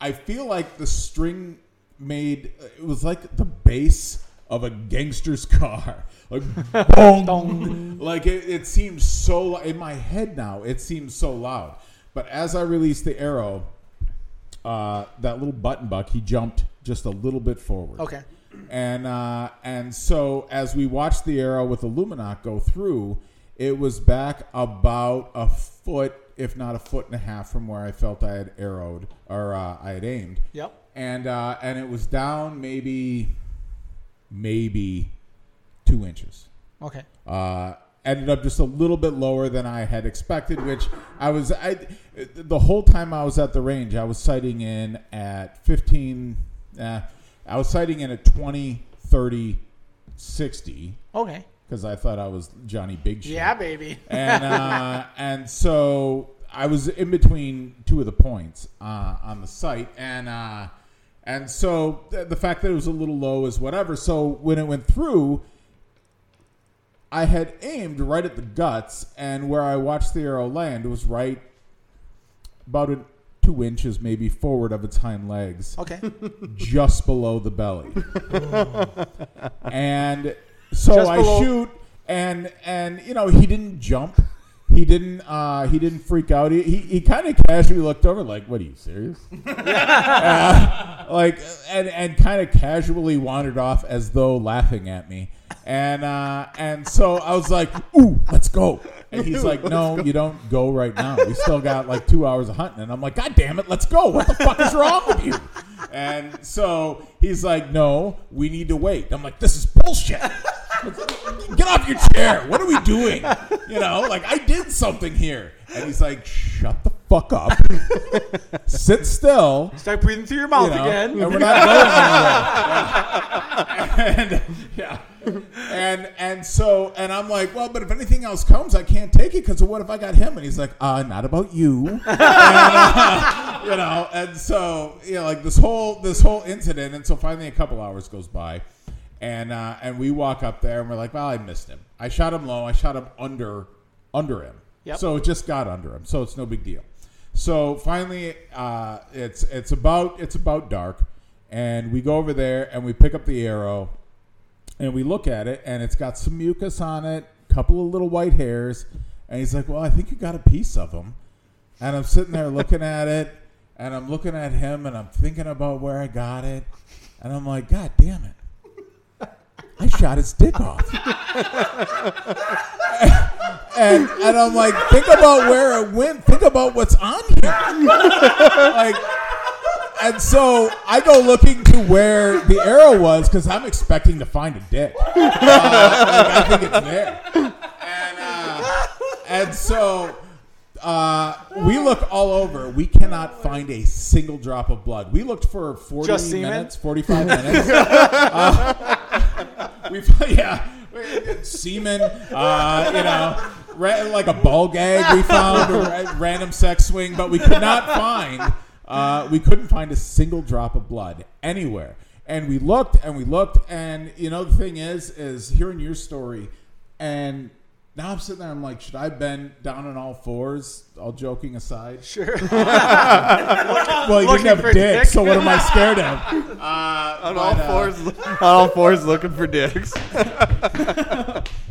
I feel like the string made it was like the bass of a gangster's car, like boom, like it seems so in my head now. It seems so loud. But as I released the arrow, that little button buck, he jumped just a little bit forward. Okay. And so as we watched the arrow with the Luminox go through, it was back about a foot, if not a foot and a half, from where I felt I had arrowed or I had aimed. Yep. And it was down maybe 2 inches. Okay. Ended up just a little bit lower than I had expected, which the whole time I was at the range, I was sighting in at 15. I was sighting in at 20, 30, 60. Okay. Because I thought I was Johnny Big Shit. Yeah, baby. And so I was in between two of the points on the site. And so the fact that it was a little low is whatever. So when it went through, I had aimed right at the guts. And where I watched the arrow land was right about 2 inches maybe forward of its hind legs. Okay. Just below the belly. And so I shoot and you know, he didn't jump. He didn't freak out. He kind of casually looked over like, "What, are you serious?" and kind of casually wandered off as though laughing at me. And so I was like, "Ooh, let's go." And he's like, "No, you don't go right now. We still got like 2 hours of hunting." And I'm like, "God damn it, let's go. What the fuck is wrong with you?" And so he's like, "No, we need to wait." I'm like, "This is bullshit. Get off your chair. What are we doing? You know, like I did something here." And he's like, "Shut the fuck up. Sit still. Start breathing through your mouth again. And we're not going anywhere." And so I'm like, "Well, but if anything else comes, I can't take it because what if I got him?" And he's like, "Not about you." And, you know, and so you know, like this whole incident. And so finally, a couple hours goes by, and we walk up there and we're like, "Well, I missed him. I shot him low. I shot him under him. Yep. So it just got under him. So it's no big deal." So finally, it's about dark, and we go over there and we pick up the arrow. And we look at it, and it's got some mucus on it, a couple of little white hairs. And he's like, "Well, I think you got a piece of them." And I'm sitting there looking at it, and I'm looking at him, and I'm thinking about where I got it. And I'm like, "God damn it. I shot his dick off." and I'm like, "Think about where it went. Think about what's on here." Like... And so I go looking to where the arrow was because I'm expecting to find a dick. I think it's there. And so we look all over. We cannot find a single drop of blood. We looked for 45 minutes. Semen, you know, like a ball gag we found, a random sex swing, but we could not find... we couldn't find a single drop of blood anywhere. And we looked. And, you know, the thing is hearing your story. And now I'm sitting there. I'm like, should I bend down on all fours? All joking aside. Sure. Well, you didn't have a dick, so what am I scared of? On all fours looking for dicks.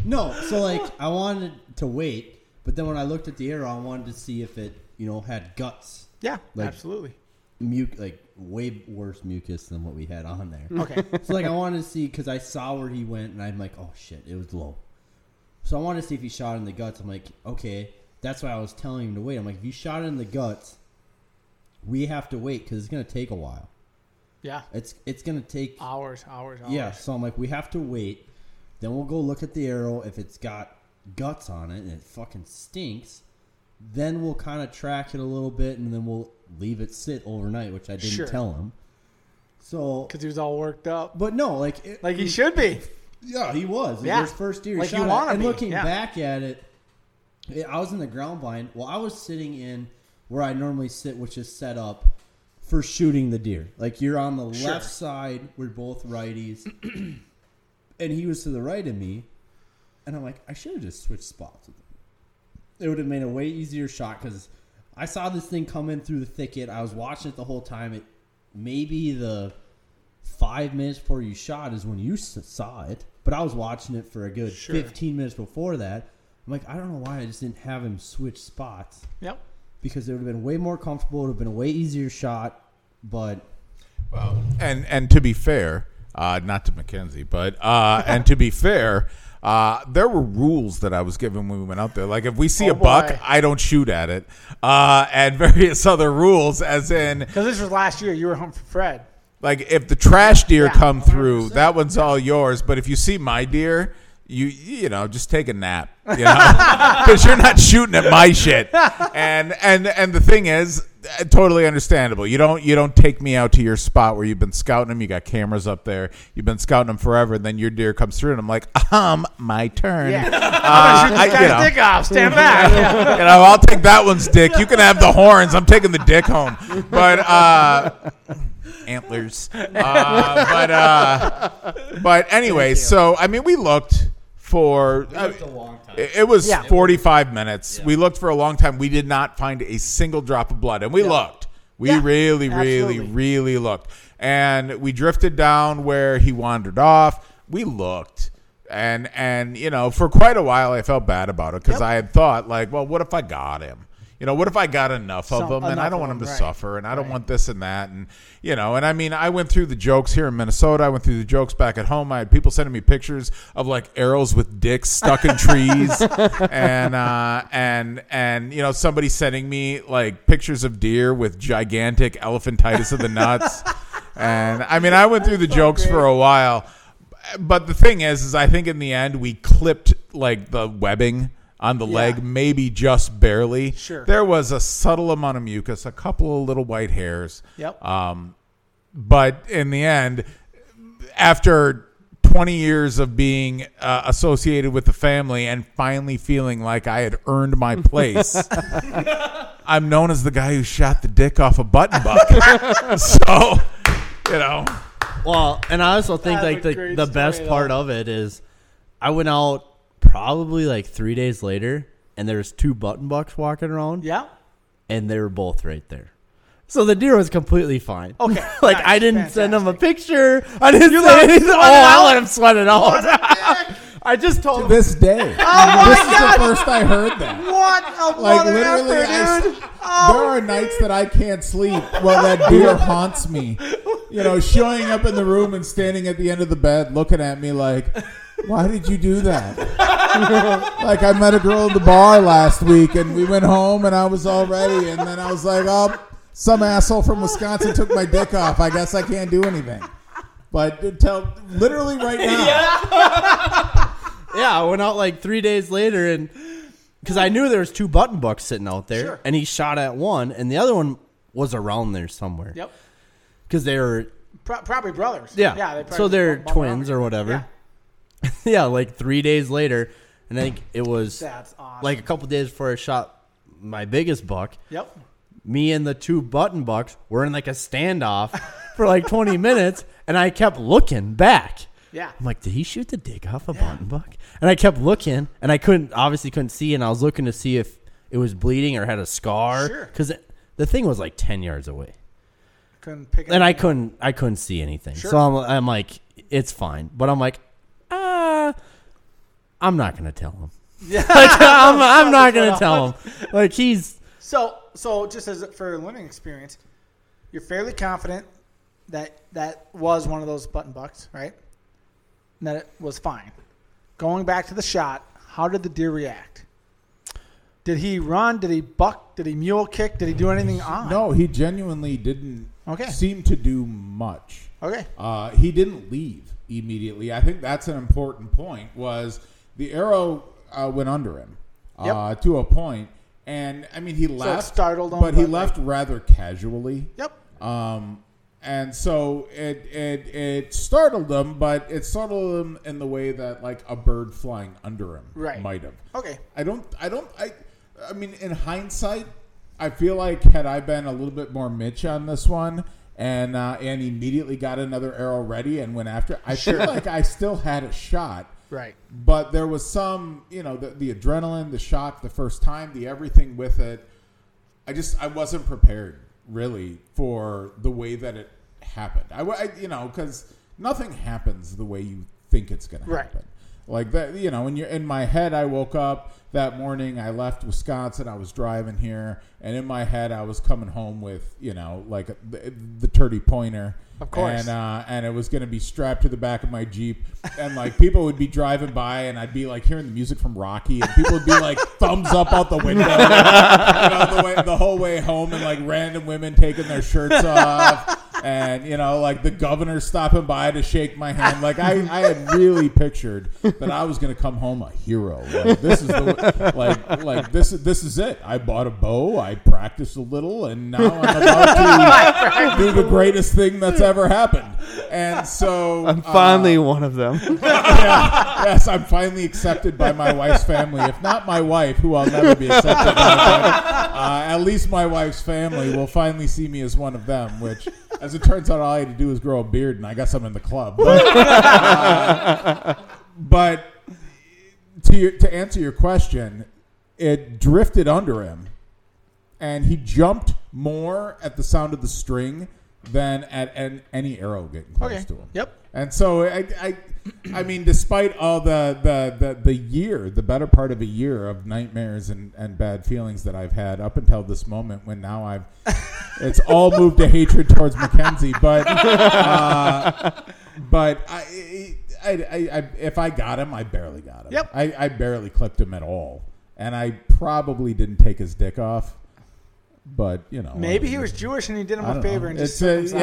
No. So, like, I wanted to wait. But then when I looked at the arrow, I wanted to see if it, you know, had guts. Yeah, like, absolutely. Like way worse mucus than what we had on there. Okay. So like I wanted to see because I saw where he went and I'm like, oh shit, it was low. So I wanted to see if he shot in the guts. I'm like, okay, that's why I was telling him to wait. I'm like, if you shot in the guts, we have to wait because it's gonna take a while. Yeah. It's gonna take hours. Yeah. So I'm like, we have to wait. Then we'll go look at the arrow if it's got guts on it and it fucking stinks. Then we'll kind of track it a little bit, and then we'll leave it sit overnight, which I didn't tell him. So because he was all worked up. But no, like it, like he should be. Yeah, he was. Yeah. It was his first year. Like you want to be. And looking back at it, I was in the ground blind. Well, I was sitting in where I normally sit, which is set up for shooting the deer. Like you're on the left side. We're both righties. And he was to the right of me. And I'm like, I should have just switched spots with him. It would have made a way easier shot because I saw this thing come in through the thicket. I was watching it the whole time. It maybe the 5 minutes before you shot is when you saw it, but I was watching it for a good 15 minutes before that. I'm like, I don't know why I just didn't have him switch spots. Yep. Because it would have been way more comfortable. It would have been a way easier shot, but. Well, and to be fair, not to Mackenzie, but and to be fair. There were rules that I was given when we went out there. Like if we see a buck, I don't shoot at it. And various other rules as in. Because this was last year. You were home for Fred. Like if the trash deer come 100%. Through, that one's all yours. But if you see my deer, you know, just take a nap. You know, because you're not shooting at my shit. And the thing is, totally understandable. You don't take me out to your spot where you've been scouting them. You got cameras up there. You've been scouting them forever, and then your deer comes through, and I'm like, my turn. Yeah. I'm gonna shoot this guy's dick off. Stand back. Yeah. You know, I'll take that one's dick. You can have the horns. I'm taking the dick home. But antlers. But anyway, so I mean, we looked. A long time. It was 45 minutes. Yeah. We looked for a long time. We did not find a single drop of blood. And we looked. We really looked. And we drifted down where he wandered off. We looked. And you know, for quite a while I felt bad about it because I had thought, like, well, what if I got him? You know, what if I got enough of them, and I don't want them to suffer, and I don't want this and that, and you know, and I mean, I went through the jokes here in Minnesota. I went through the jokes back at home. I had people sending me pictures of like arrows with dicks stuck in trees, and you know, somebody sending me like pictures of deer with gigantic elephantitis of the nuts, and I mean, I went through the jokes for a while, but the thing is I think in the end we clipped like the webbing on the leg, maybe just barely. Sure. There was a subtle amount of mucus, a couple of little white hairs. Yep. But in the end, after 20 years of being associated with the family and finally feeling like I had earned my place, I'm known as the guy who shot the dick off a button buck. So, you know. Well, and I also think like the best part of it is I went out probably like 3 days later, and there's two button bucks walking around. Yeah. And they were both right there. So the deer was completely fine. Okay. Like I didn't send him a picture. I didn't say anything. I let him sweat it out. I just told him. To this day. This is the first I heard that. What a like, literally, dude. There are nights that I can't sleep while that deer haunts me. You know, showing up in the room and standing at the end of the bed looking at me like, why did you do that? Like I met a girl at the bar last week and we went home and I was all ready and then I was like, oh, some asshole from Wisconsin took my dick off. I guess I can't do anything. But until literally right now. Yeah. I went out like 3 days later and because I knew there was two button bucks sitting out there and he shot at one and the other one was around there somewhere. Yep. Because they were probably brothers. Yeah. So they're twins or whatever. Yeah. Yeah, like 3 days later, and I think it was like a couple days before I shot my biggest buck. Yep. Me and the two button bucks were in like a standoff for like 20 minutes, and I kept looking back. Yeah. I'm like, did he shoot the dick off a button buck? And I kept looking, and I couldn't see, and I was looking to see if it was bleeding or had a scar. Sure. Because the thing was like 10 yards away. Couldn't pick it and I couldn't see anything. Sure. So I'm like, it's fine. But I'm like, I'm not gonna tell him. Yeah, like, I'm not gonna tell him. Like he's so. Just as for a learning experience, you're fairly confident that was one of those button bucks, right? And that it was fine. Going back to the shot, how did the deer react? Did he run? Did he buck? Did he mule kick? Did he do anything odd? No, he genuinely didn't seem to do much. Okay, he didn't leave immediately. I think that's an important point. Was the arrow went under him to a point, And, I mean, he left. So startled on but he left rather casually. Yep. And so it startled him, but it startled him in the way that, like, a bird flying under him might have. Okay. I mean, in hindsight, I feel like had I been a little bit more Mitch on this one and immediately got another arrow ready and went after it, I feel like I still had a shot. Right. But there was some, you know, the adrenaline, the shock, the first time, the everything with it. I wasn't prepared, really, for the way that it happened. You know, because nothing happens the way you think it's going to happen. Like, that, you know, in my head, I woke up that morning, I left Wisconsin, I was driving here, and in my head, I was coming home with, you know, like the 30-pointer. Of course. And it was going to be strapped to the back of my Jeep, and, like, people would be driving by, and I'd be, like, hearing the music from Rocky, and people would be, like, thumbs up out the window, you know, the whole way home, and, like, random women taking their shirts off, and, you know, like, the governor stopping by to shake my hand. Like, I had really pictured that I was going to come home a hero. Like, this is the, like this is it. I bought a bow, I practiced a little, and now I'm about to do the greatest thing that's ever happened. And so I'm finally one of them. Yeah, yes, I'm finally accepted by my wife's family. If not my wife, who I'll never be accepted by, at least my wife's family will finally see me as one of them, which, as it turns out, all I had to do was grow a beard, and I got some in the club. But, but to answer your question, it drifted under him, and he jumped more at the sound of the string than at any arrow getting close to him. Yep. And so I mean, despite all the better part of a year of nightmares and bad feelings that I've had up until this moment, when now it's all moved to hatred towards Mackenzie. But I if I got him, I barely got him. Yep. I barely clipped him at all, and I probably didn't take his dick off. But, you know. Maybe he was Jewish and he did him a favor and just circumcised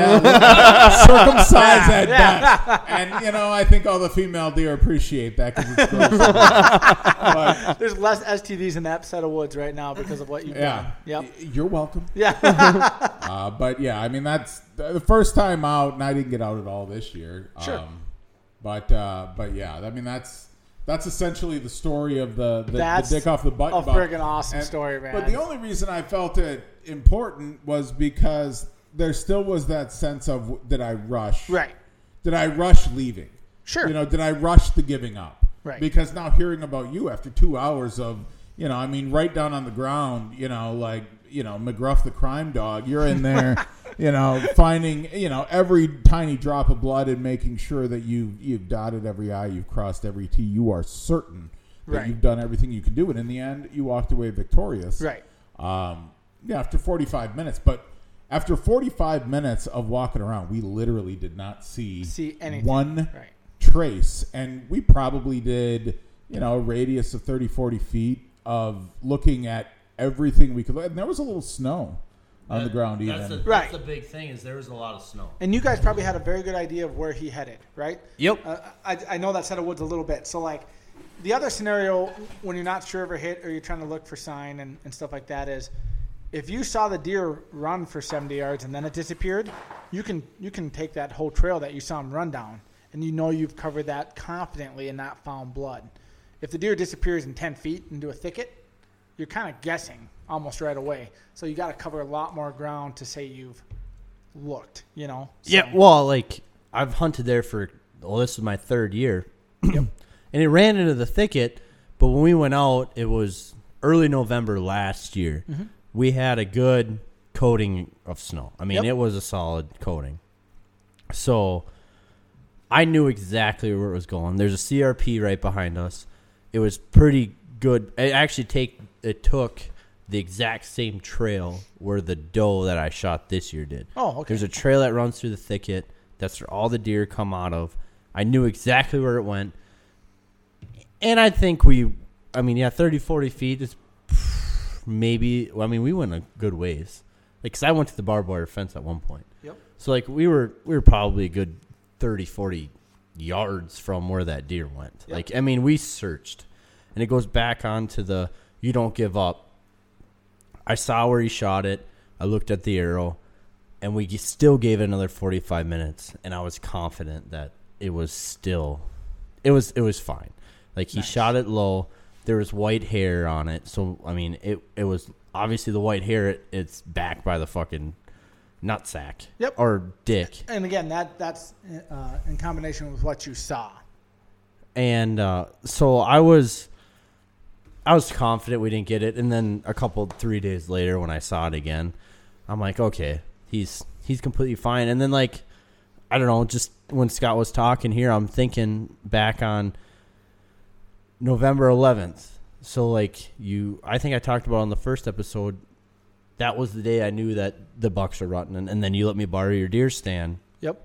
that duck. And, you know, I think all the female deer appreciate that because it's gross. But there's less STDs in that set of woods right now because of what you've done. Yeah. Yep. You're welcome. Yeah. But, yeah, I mean, that's the first time out, and I didn't get out at all this year. Sure. But yeah, I mean, that's essentially the story of the dick off the butt. That's a friggin' awesome story, man. But the only reason I felt it important was because there still was that sense of, did I rush? Right. Did I rush leaving? Sure. You know, did I rush the giving up? Right. Because now hearing about you after 2 hours of, you know, I mean, right down on the ground, you know, like, you know, McGruff the crime dog, you're in there, you know, finding, you know, every tiny drop of blood and making sure that you've dotted every I, you've crossed every T, you are certain that you've done everything you can do. And in the end, you walked away victorious. Right. Yeah, after 45 minutes. But after 45 minutes of walking around, we literally did not see anything. One trace. And we probably did, you know, a radius of 30, 40 feet of looking at everything we could look at. And there was a little snow on the ground even. That's the big thing is there was a lot of snow. And you guys probably had a very good idea of where he headed, right? Yep. I know that side of woods a little bit. So, like, the other scenario when you're not sure of a hit or you're trying to look for sign and stuff like that is if you saw the deer run for 70 yards and then it disappeared, you can take that whole trail that you saw him run down, and you know you've covered that confidently and not found blood. If the deer disappears in 10 feet into a thicket, you're kind of guessing almost right away. So you got to cover a lot more ground to say you've looked, you know? So. Yeah, well, like, I've hunted there for, well, this is my third year. Yep. And it ran into the thicket, but when we went out, it was early November last year. Mm-hmm. We had a good coating of snow. I mean, it was a solid coating. So I knew exactly where it was going. There's a CRP right behind us. It was pretty good. It took the exact same trail where the doe that I shot this year did. Oh, okay. There's a trail that runs through the thicket. That's where all the deer come out of. I knew exactly where it went. And I think 30, 40 feet is maybe, well, I mean, we went a good ways. Like, 'cause I went to the barbed wire fence at one point. Yep. So, like, we were probably a good 30, 40 yards from where that deer went. Yep. Like, I mean, we searched. And it goes back onto the you don't give up. I saw where he shot it. I looked at the arrow, and we still gave it another 45 minutes, and I was confident that it was still – it was fine. Like, he shot it low. There was white hair on it. So, I mean, it was – obviously the white hair, it's back by the fucking nutsack or dick. And, again, that's in combination with what you saw. And so I was confident we didn't get it, and then 3 days later when I saw it again, I'm like, okay, he's completely fine. And then, like, I don't know, just when Scott was talking here, I'm thinking back on November 11th. So, like, I think I talked about on the first episode, that was the day I knew that the bucks are rutting, and then you let me borrow your deer stand. Yep.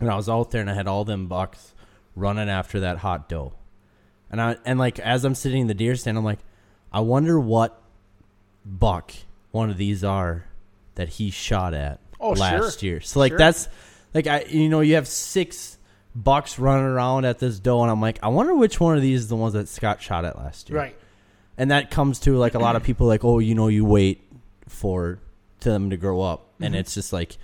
And I was out there, and I had all them bucks running after that hot doe. And like, as I'm sitting in the deer stand, I'm like, I wonder what buck one of these are that he shot at last year. So, like, that's, like, you have 6 bucks running around at this doe, and I'm like, I wonder which one of these is the ones that Scott shot at last year. Right. And that comes to, like, a lot of people, like, oh, you wait for them to grow up. Mm-hmm. And it's just, like,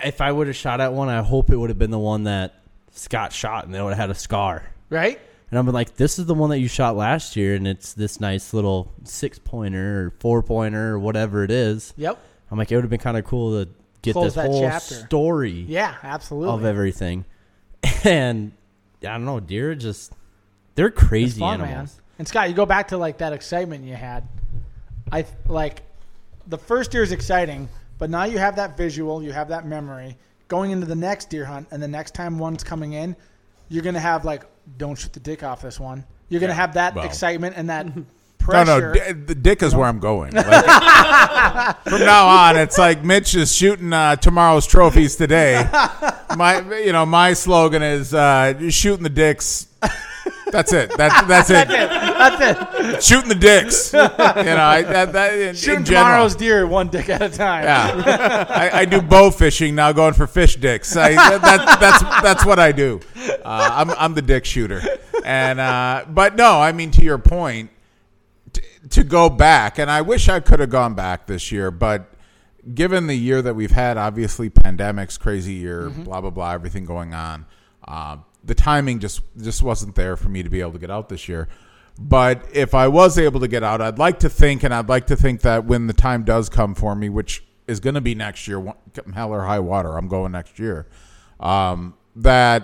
if I would have shot at one, I hope it would have been the one that Scott shot, and they would have had a scar. Right. And I'm like, this is the one that you shot last year, and it's this nice little 6-pointer or 4-pointer or whatever it is. Yep. I'm like, it would have been kind of cool to get this whole chapter. Story. Yeah, absolutely. Of everything. And I don't know, deer just, they're crazy animals. Man. And Scott, you go back to, like, that excitement you had. The first year is exciting, but now you have that visual, you have that memory. Going into the next deer hunt, and the next time one's coming in, you're going to have, like, don't shoot the dick off this one. You're going to have that excitement and that pressure. No, the dick is where I'm going. Like, from now on, it's like Mitch is shooting tomorrow's trophies today. My slogan is shooting the dicks. That's it. That's it. That's it. Shooting the dicks. Shooting tomorrow's deer one dick at a time. Yeah. I do bow fishing now, going for fish dicks. That's what I do. I'm the dick shooter. And but no, I mean, to your point, to go back, and I wish I could have gone back this year, but given the year that we've had, obviously pandemics, crazy year, blah blah blah, everything going on. The timing just wasn't there for me to be able to get out this year. But if I was able to get out, I'd like to think that when the time does come for me, which is going to be next year, hell or high water, I'm going next year, that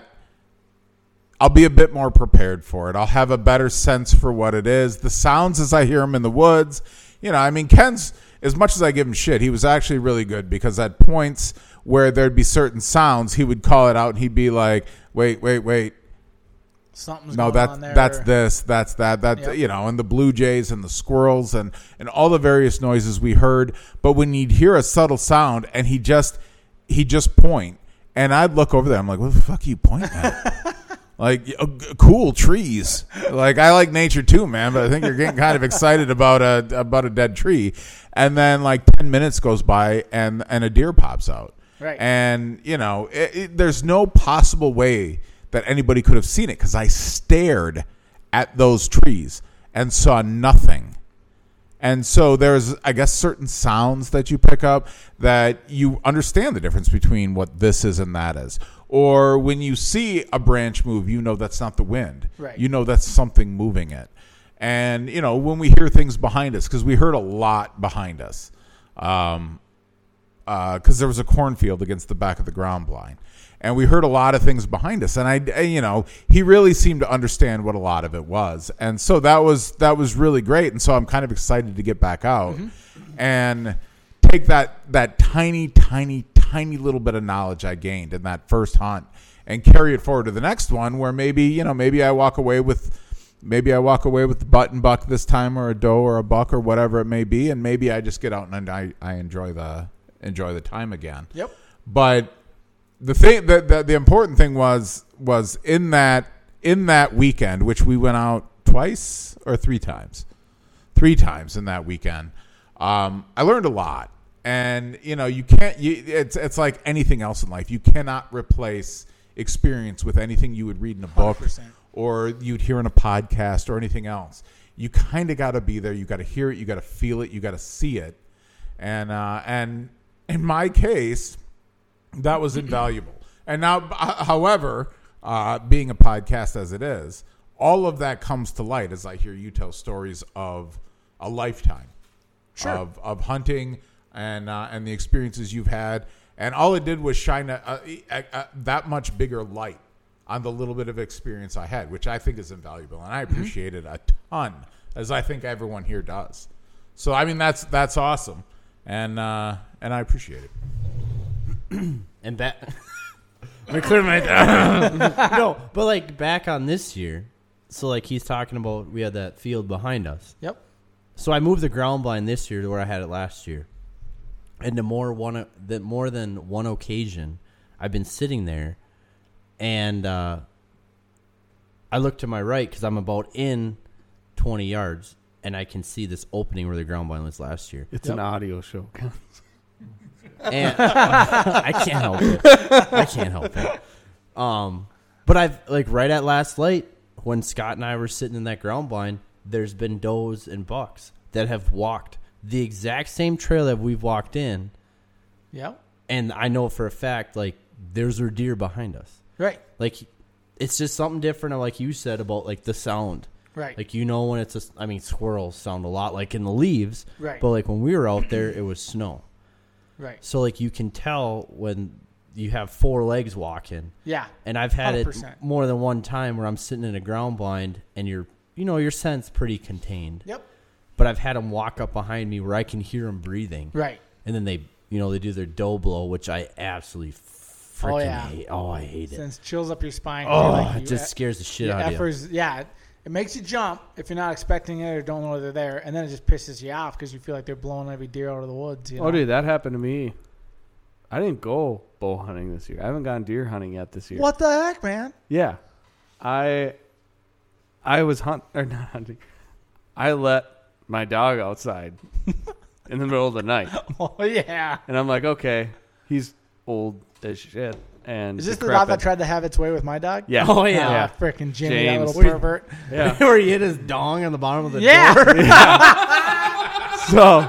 I'll be a bit more prepared for it. I'll have a better sense for what it is. The sounds as I hear them in the woods, I mean, Ken's, as much as I give him shit, he was actually really good, because at points where there'd be certain sounds, he would call it out, and he'd be like, wait. Something's going on there. That's that. And the blue jays and the squirrels and all the various noises we heard. But when you'd hear a subtle sound, and he'd just point, and I'd look over there, I'm like, what the fuck are you pointing at? Like, cool trees. Like, I like nature too, man, but I think you're getting kind of excited about a dead tree. And then, like, 10 minutes goes by and a deer pops out. Right. And, there's no possible way that anybody could have seen it, because I stared at those trees and saw nothing. And so there's, I guess, certain sounds that you pick up that you understand the difference between what this is and that is. Or when you see a branch move, that's not the wind. Right. That's something moving it. And, when we hear things behind us, because we heard a lot behind us. Because there was a cornfield against the back of the ground blind, and we heard a lot of things behind us, and he really seemed to understand what a lot of it was, and so that was really great. And so I'm kind of excited to get back out and take that tiny little bit of knowledge I gained in that first hunt and carry it forward to the next one, where maybe I walk away with the button buck this time, or a doe or a buck or whatever it may be, and maybe I just get out and I enjoy the time again. Yep. But the thing the important thing was in that weekend, which we went out twice or three times in that weekend. I learned a lot, and you can't. It's like anything else in life. You cannot replace experience with anything you would read in a book 100%. Or you'd hear in a podcast or anything else. you kind of got to be there. You got to hear it. You got to feel it. You got to see it. And in my case, that was invaluable. And now, however, being a podcast as it is, all of that comes to light as I hear you tell stories of a lifetime of hunting and the experiences you've had. And all it did was shine a that much bigger light on the little bit of experience I had, which I think is invaluable. And I appreciate it a ton, as I think everyone here does. So, I mean, that's awesome. And I appreciate it. And that... I cleared my... No, but, like, back on this year, so, like, he's talking about we had that field behind us. Yep. So I moved the ground blind this year to where I had it last year. And more than one occasion, I've been sitting there, and I look to my right because I'm about in 20 yards, and I can see this opening where the ground blind was last year. It's an audio show. And I can't help it. But I've, like, right at last light, when Scott and I were sitting in that ground blind, there's been does and bucks that have walked the exact same trail that we've walked in. Yeah. And I know for a fact, like, there's a deer behind us. Right. Like, it's just something different, like you said, about, like, the sound. Right. Like, you know when it's a... I mean, squirrels sound a lot, like, in the leaves. Right. But, like, when we were out there, it was snow. Right. So, like, you can tell when you have four legs walking. Yeah. And I've had 100%. It more than one time where I'm sitting in a ground blind and you're, you know, your scent's pretty contained. Yep. But I've had them walk up behind me where I can hear them breathing. Right. And then they, you know, they do their doe blow, which I absolutely freaking hate. Oh, I hate it. Sends chills up your spine. Oh, like, it just scares the shit out of you. Yeah. It makes you jump if you're not expecting it or don't know they're there, and then it just pisses you off because you feel like they're blowing every deer out of the woods. You know? Oh, dude, that happened to me. I didn't go bow hunting this year. I haven't gone deer hunting yet this year. What the heck, man? Yeah. I was not hunting. I let my dog outside in the middle of the night. Oh, yeah. And I'm like, okay, he's old as shit. And is this decrepit. The dog that tried to have its way with my dog? Yeah. Oh, yeah. Freaking Jimmy, that little pervert. Yeah. Where he hit his dong on the bottom of the door. Yeah. So,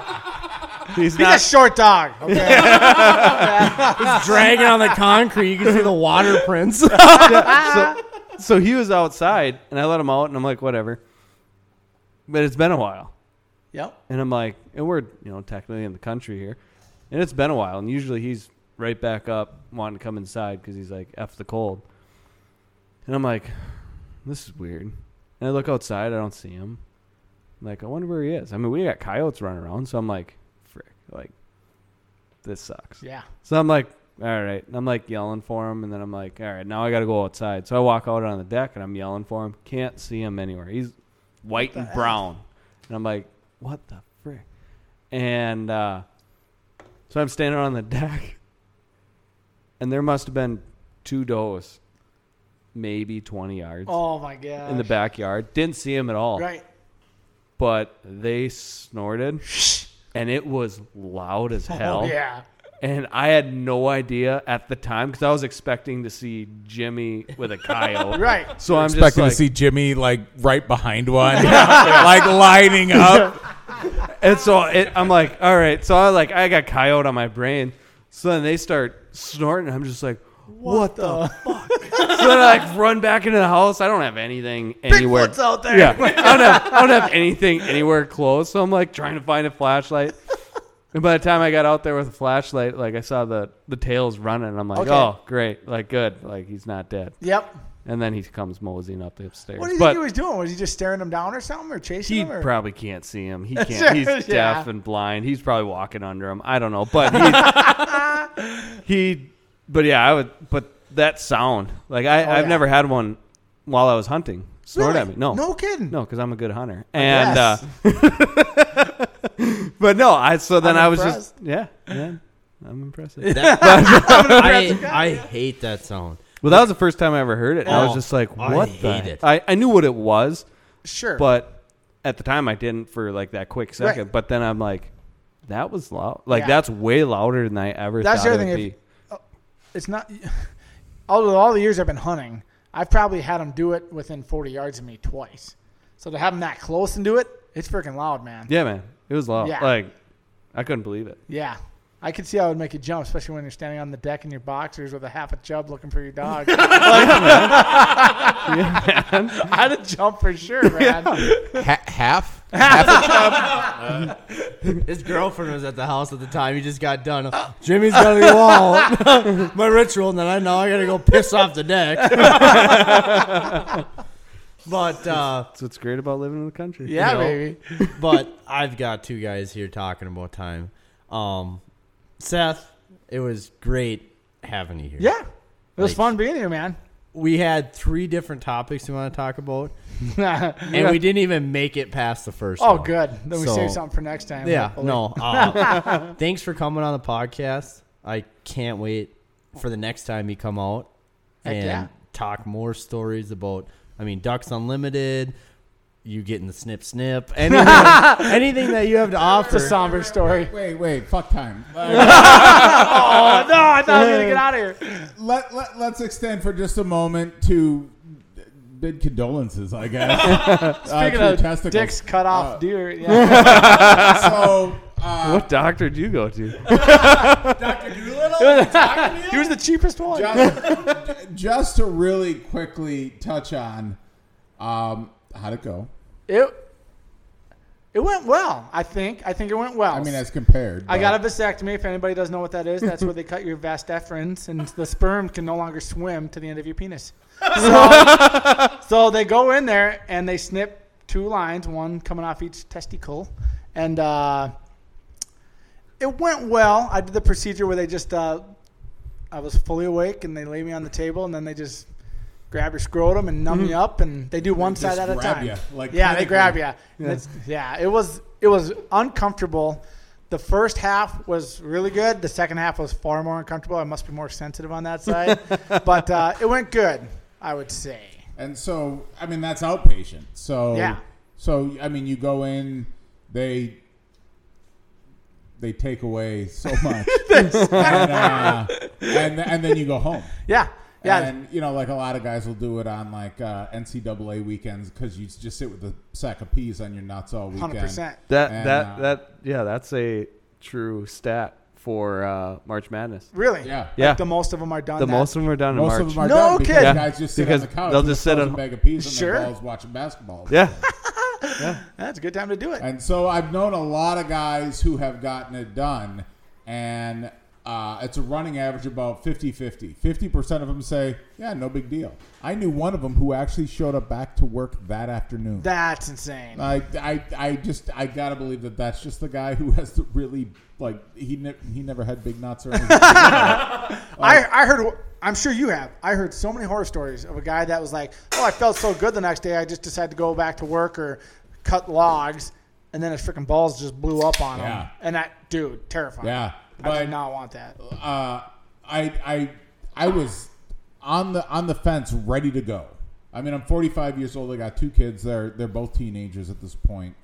he's a short dog. Okay. Yeah. He's dragging on the concrete. You can see the water prints. So, he was outside, and I let him out, and I'm like, whatever. But it's been a while. Yep. And I'm like, and we're, you know, technically in the country here. And it's been a while, and usually he's right back up, wanting to come inside because he's like, F the cold. And I'm like, this is weird. And I look outside. I don't see him. I'm like, I wonder where he is. I mean, we got coyotes running around. So I'm like, frick, like, this sucks. Yeah. So I'm like, all right. And I'm like yelling for him. And then I'm like, all right, now I got to go outside. So I walk out on the deck and I'm yelling for him. Can't see him anywhere. He's white and brown. And I'm like, what the frick? And so I'm standing on the deck. And there must have been two does, maybe 20 yards. Oh, my God. In the backyard. Didn't see him at all. Right. But they snorted, and it was loud as hell. Oh, yeah. And I had no idea at the time because I was expecting to see Jimmy with a coyote. Right. So I'm expecting to see Jimmy, like, right behind one, like, lining up. And so I'm like, all right. So I got coyote on my brain. So then they start snorting. I'm just like, what the fuck? So then I like run back into the house. I don't have anything anywhere. Bigfoot's out there. Yeah. I don't have anything anywhere close. So I'm like trying to find a flashlight. And by the time I got out there with a flashlight, like I saw the tails running. And I'm like, oh, great. Like, good. Like, he's not dead. Yep. And then he comes moseying up the upstairs. What do you think he was doing? Was he just staring him down or something or chasing him? He probably can't see him. He can't. He's deaf and blind. He's probably walking under him. I don't know. But But that sound. Like, I've never had one while I was hunting. Snort at me. No. No kidding. No, because I'm a good hunter. And, but no, I was impressed. I'm impressed. I hate that sound. Well, that was the first time I ever heard it. And I was just like, what the? I knew what it was. Sure. But at the time I didn't for like that quick second. Right. But then I'm like, that was loud. Like that's way louder than I ever thought it would be. It's not – all the years I've been hunting, I've probably had them do it within 40 yards of me twice. So to have them that close into it, it's freaking loud, man. Yeah, man. It was loud. Yeah. Like, I couldn't believe it. Yeah. I could see how it would make you jump, especially when you're standing on the deck in your boxers with a half a chub looking for your dog. Yeah, man. I'd have jumped for sure, man. Yeah. Half? Half a chub? His girlfriend was at the house at the time. He just got done. Jimmy's got to go my ritual, and then I know I got to go piss off the deck. But that's what's great about living in the country. Yeah, baby. But I've got two guys here talking about time. Seth, it was great having you here. Yeah, it was fun being here, man. We had three different topics we want to talk about, and we didn't even make it past the first one. Oh, good. Then we saved something for next time. Yeah, no. Thanks for coming on the podcast. I can't wait for the next time you come out and talk more stories about... I mean, Ducks Unlimited, you getting the snip, anything that you have to offer. It's a somber story. Wait, fuck time. Oh, no, I thought we were going to get out of here. Let's extend for just a moment to bid condolences, I guess. Speaking of testicles. Dicks cut off deer. Yeah. So... what doctor do you go to? Dr. Doolittle? He was the cheapest one. Just to really quickly touch on how'd it go? It went well, I think. I think it went well. I mean, as compared. I got a vasectomy. If anybody doesn't know what that is, that's where they cut your vas deferens, and the sperm can no longer swim to the end of your penis. So they go in there, and they snip two lines, one coming off each testicle. And it went well. I did the procedure where they just I was fully awake, and they lay me on the table, and then they just grab your scrotum and numb you up, and they do one side at a time. You, they grab you. It was uncomfortable. The first half was really good. The second half was far more uncomfortable. I must be more sensitive on that side. But it went good, I would say. And so, I mean, that's outpatient. So, So I mean, you go in... They take away so much, and then you go home. Yeah. And you know, like a lot of guys will do it on like NCAA weekends because you just sit with a sack of peas on your nuts all weekend. 100%. That's a true stat for March Madness. Really? Yeah. Like the most of them are done. Most of them are done in March. Most of them are done because guys just sit on the couch. They'll just sit on a bag of peas on their balls watching basketball. Yeah. Yeah, that's a good time to do it. And so I've known a lot of guys who have gotten it done, and it's a running average about 50-50. 50% of them say, yeah, no big deal. I knew one of them who actually showed up back to work that afternoon. That's insane. I got to believe that that's just the guy who has to really, like, he never had big nuts or anything. I'm sure you have. I heard so many horror stories of a guy that was like, oh, I felt so good the next day, I just decided to go back to work or cut logs, and then his freaking balls just blew up on him. And that, dude, terrifying. Yeah. I did not want that. I was on the fence ready to go. I mean, I'm 45 years old. I got two kids. They're both teenagers at this point.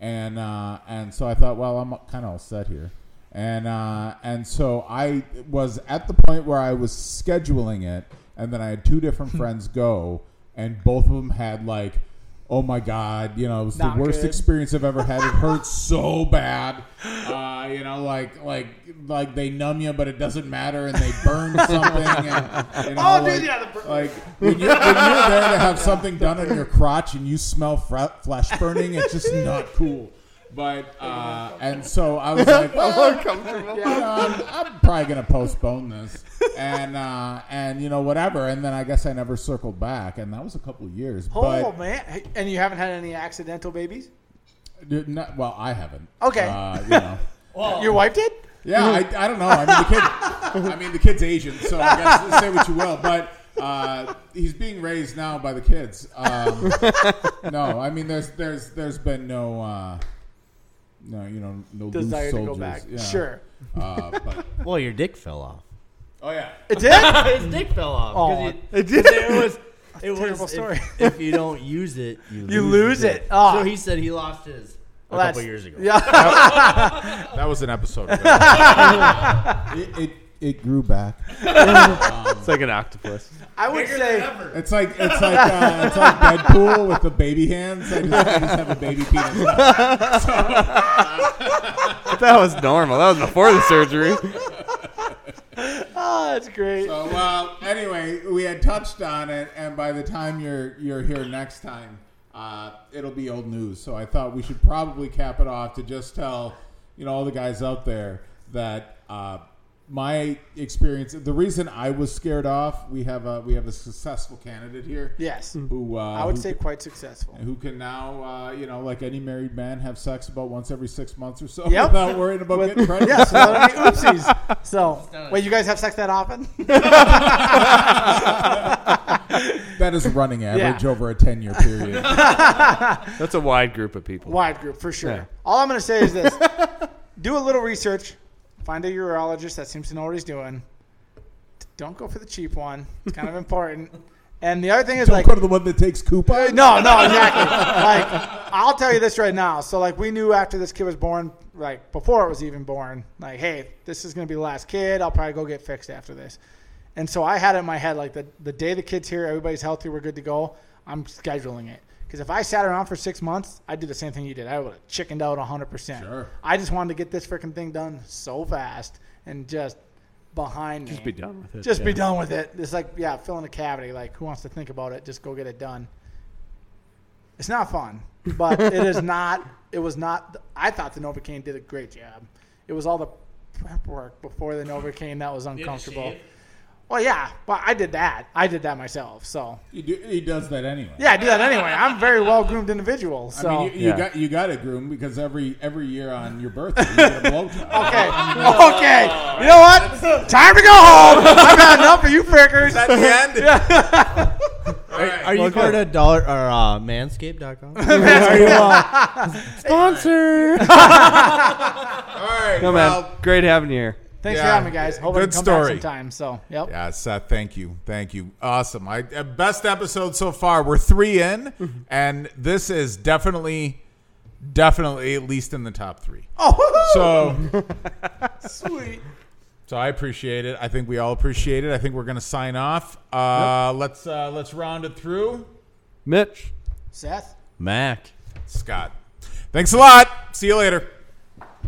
And so I thought, well, I'm kind of all set here. And so I was at the point where I was scheduling it, and then I had two different friends go, and both of them had like, oh my God, you know, it was the worst experience I've ever had. It hurts so bad. You know, like they numb you, but it doesn't matter, and they burn something. And, you know, like when you're there to have something done on your crotch and you smell flesh burning, it's just not cool. But, and so I was like, well, I'm probably going to postpone this and, you know, whatever. And then I guess I never circled back, and that was a couple of years. Man. And you haven't had any accidental babies? Well, I haven't. Okay. You know. Well, your wife did? Yeah. I don't know. The kid's Asian, so I guess say what you will, but. He's being raised now by the kids. No, I mean, there's been no, no desire to go back. Yeah. Sure. Well, your dick fell off. Oh yeah, it did. His dick fell off. Oh, it did. It was a terrible story. If you don't use it, you lose it. Oh. So he said he lost his. A couple years ago. Yeah. That was an episode ago. it it grew back. It's like an octopus. I would say it's like Deadpool with the baby hands. I just have a baby penis. So, that was normal. That was before the surgery. Oh, that's great. So, anyway, we had touched on it, and by the time you're here next time, it'll be old news. So I thought we should probably cap it off to just tell all the guys out there that my experience. The reason I was scared off, we have a successful candidate here. Yes, who I would say quite successful. Who can now, like any married man, have sex about once every 6 months or so without worrying about getting pregnant. Yes, without any oopsies. So wait, you guys have sex that often? That is running average over a 10-year period. That's a wide group of people. Wide group, for sure. Yeah. All I'm going to say is this. Do a little research. Find a urologist that seems to know what he's doing. Don't go for the cheap one. It's kind of important. And the other thing is don't go to the one that takes coupons? No, exactly. I'll tell you this right now. So, we knew after this kid was born, before it was even born, hey, this is going to be the last kid. I'll probably go get fixed after this. And so I had it in my head, the day the kid's here, everybody's healthy, we're good to go, I'm scheduling it. Because if I sat around for 6 months, I'd do the same thing you did. I would have chickened out 100%. Sure. I just wanted to get this freaking thing done so fast and just behind me. Just be done with it. Just be done with it. It's filling a cavity. Who wants to think about it? Just go get it done. It's not fun. But it was not. I thought the Novocaine did a great job. It was all the prep work before the Novocaine that was uncomfortable. Well, yeah, but I did that. I did that myself. So he does that anyway. Yeah, I do that anyway. I'm a very well groomed individual. So I mean, you got to groom because every year on your birthday you get a blowjob. Okay. You know what? Time to go home. I've had enough of you frickers. That's the end. Yeah. Right. Are you going to dollar or Manscaped.com? Are you sponsor? All right. No, man. Great having you here. Thanks for having me, guys. Hope I can come back sometime. So, yep. Yeah, Seth, thank you. Thank you. Awesome. Best episode so far. We're 3 in, and this is definitely at least in the top 3. Oh, woo-hoo! So sweet. So I appreciate it. I think we all appreciate it. I think we're going to sign off. Yep. Let's round it through. Mitch. Seth. Mac. Scott. Thanks a lot. See you later.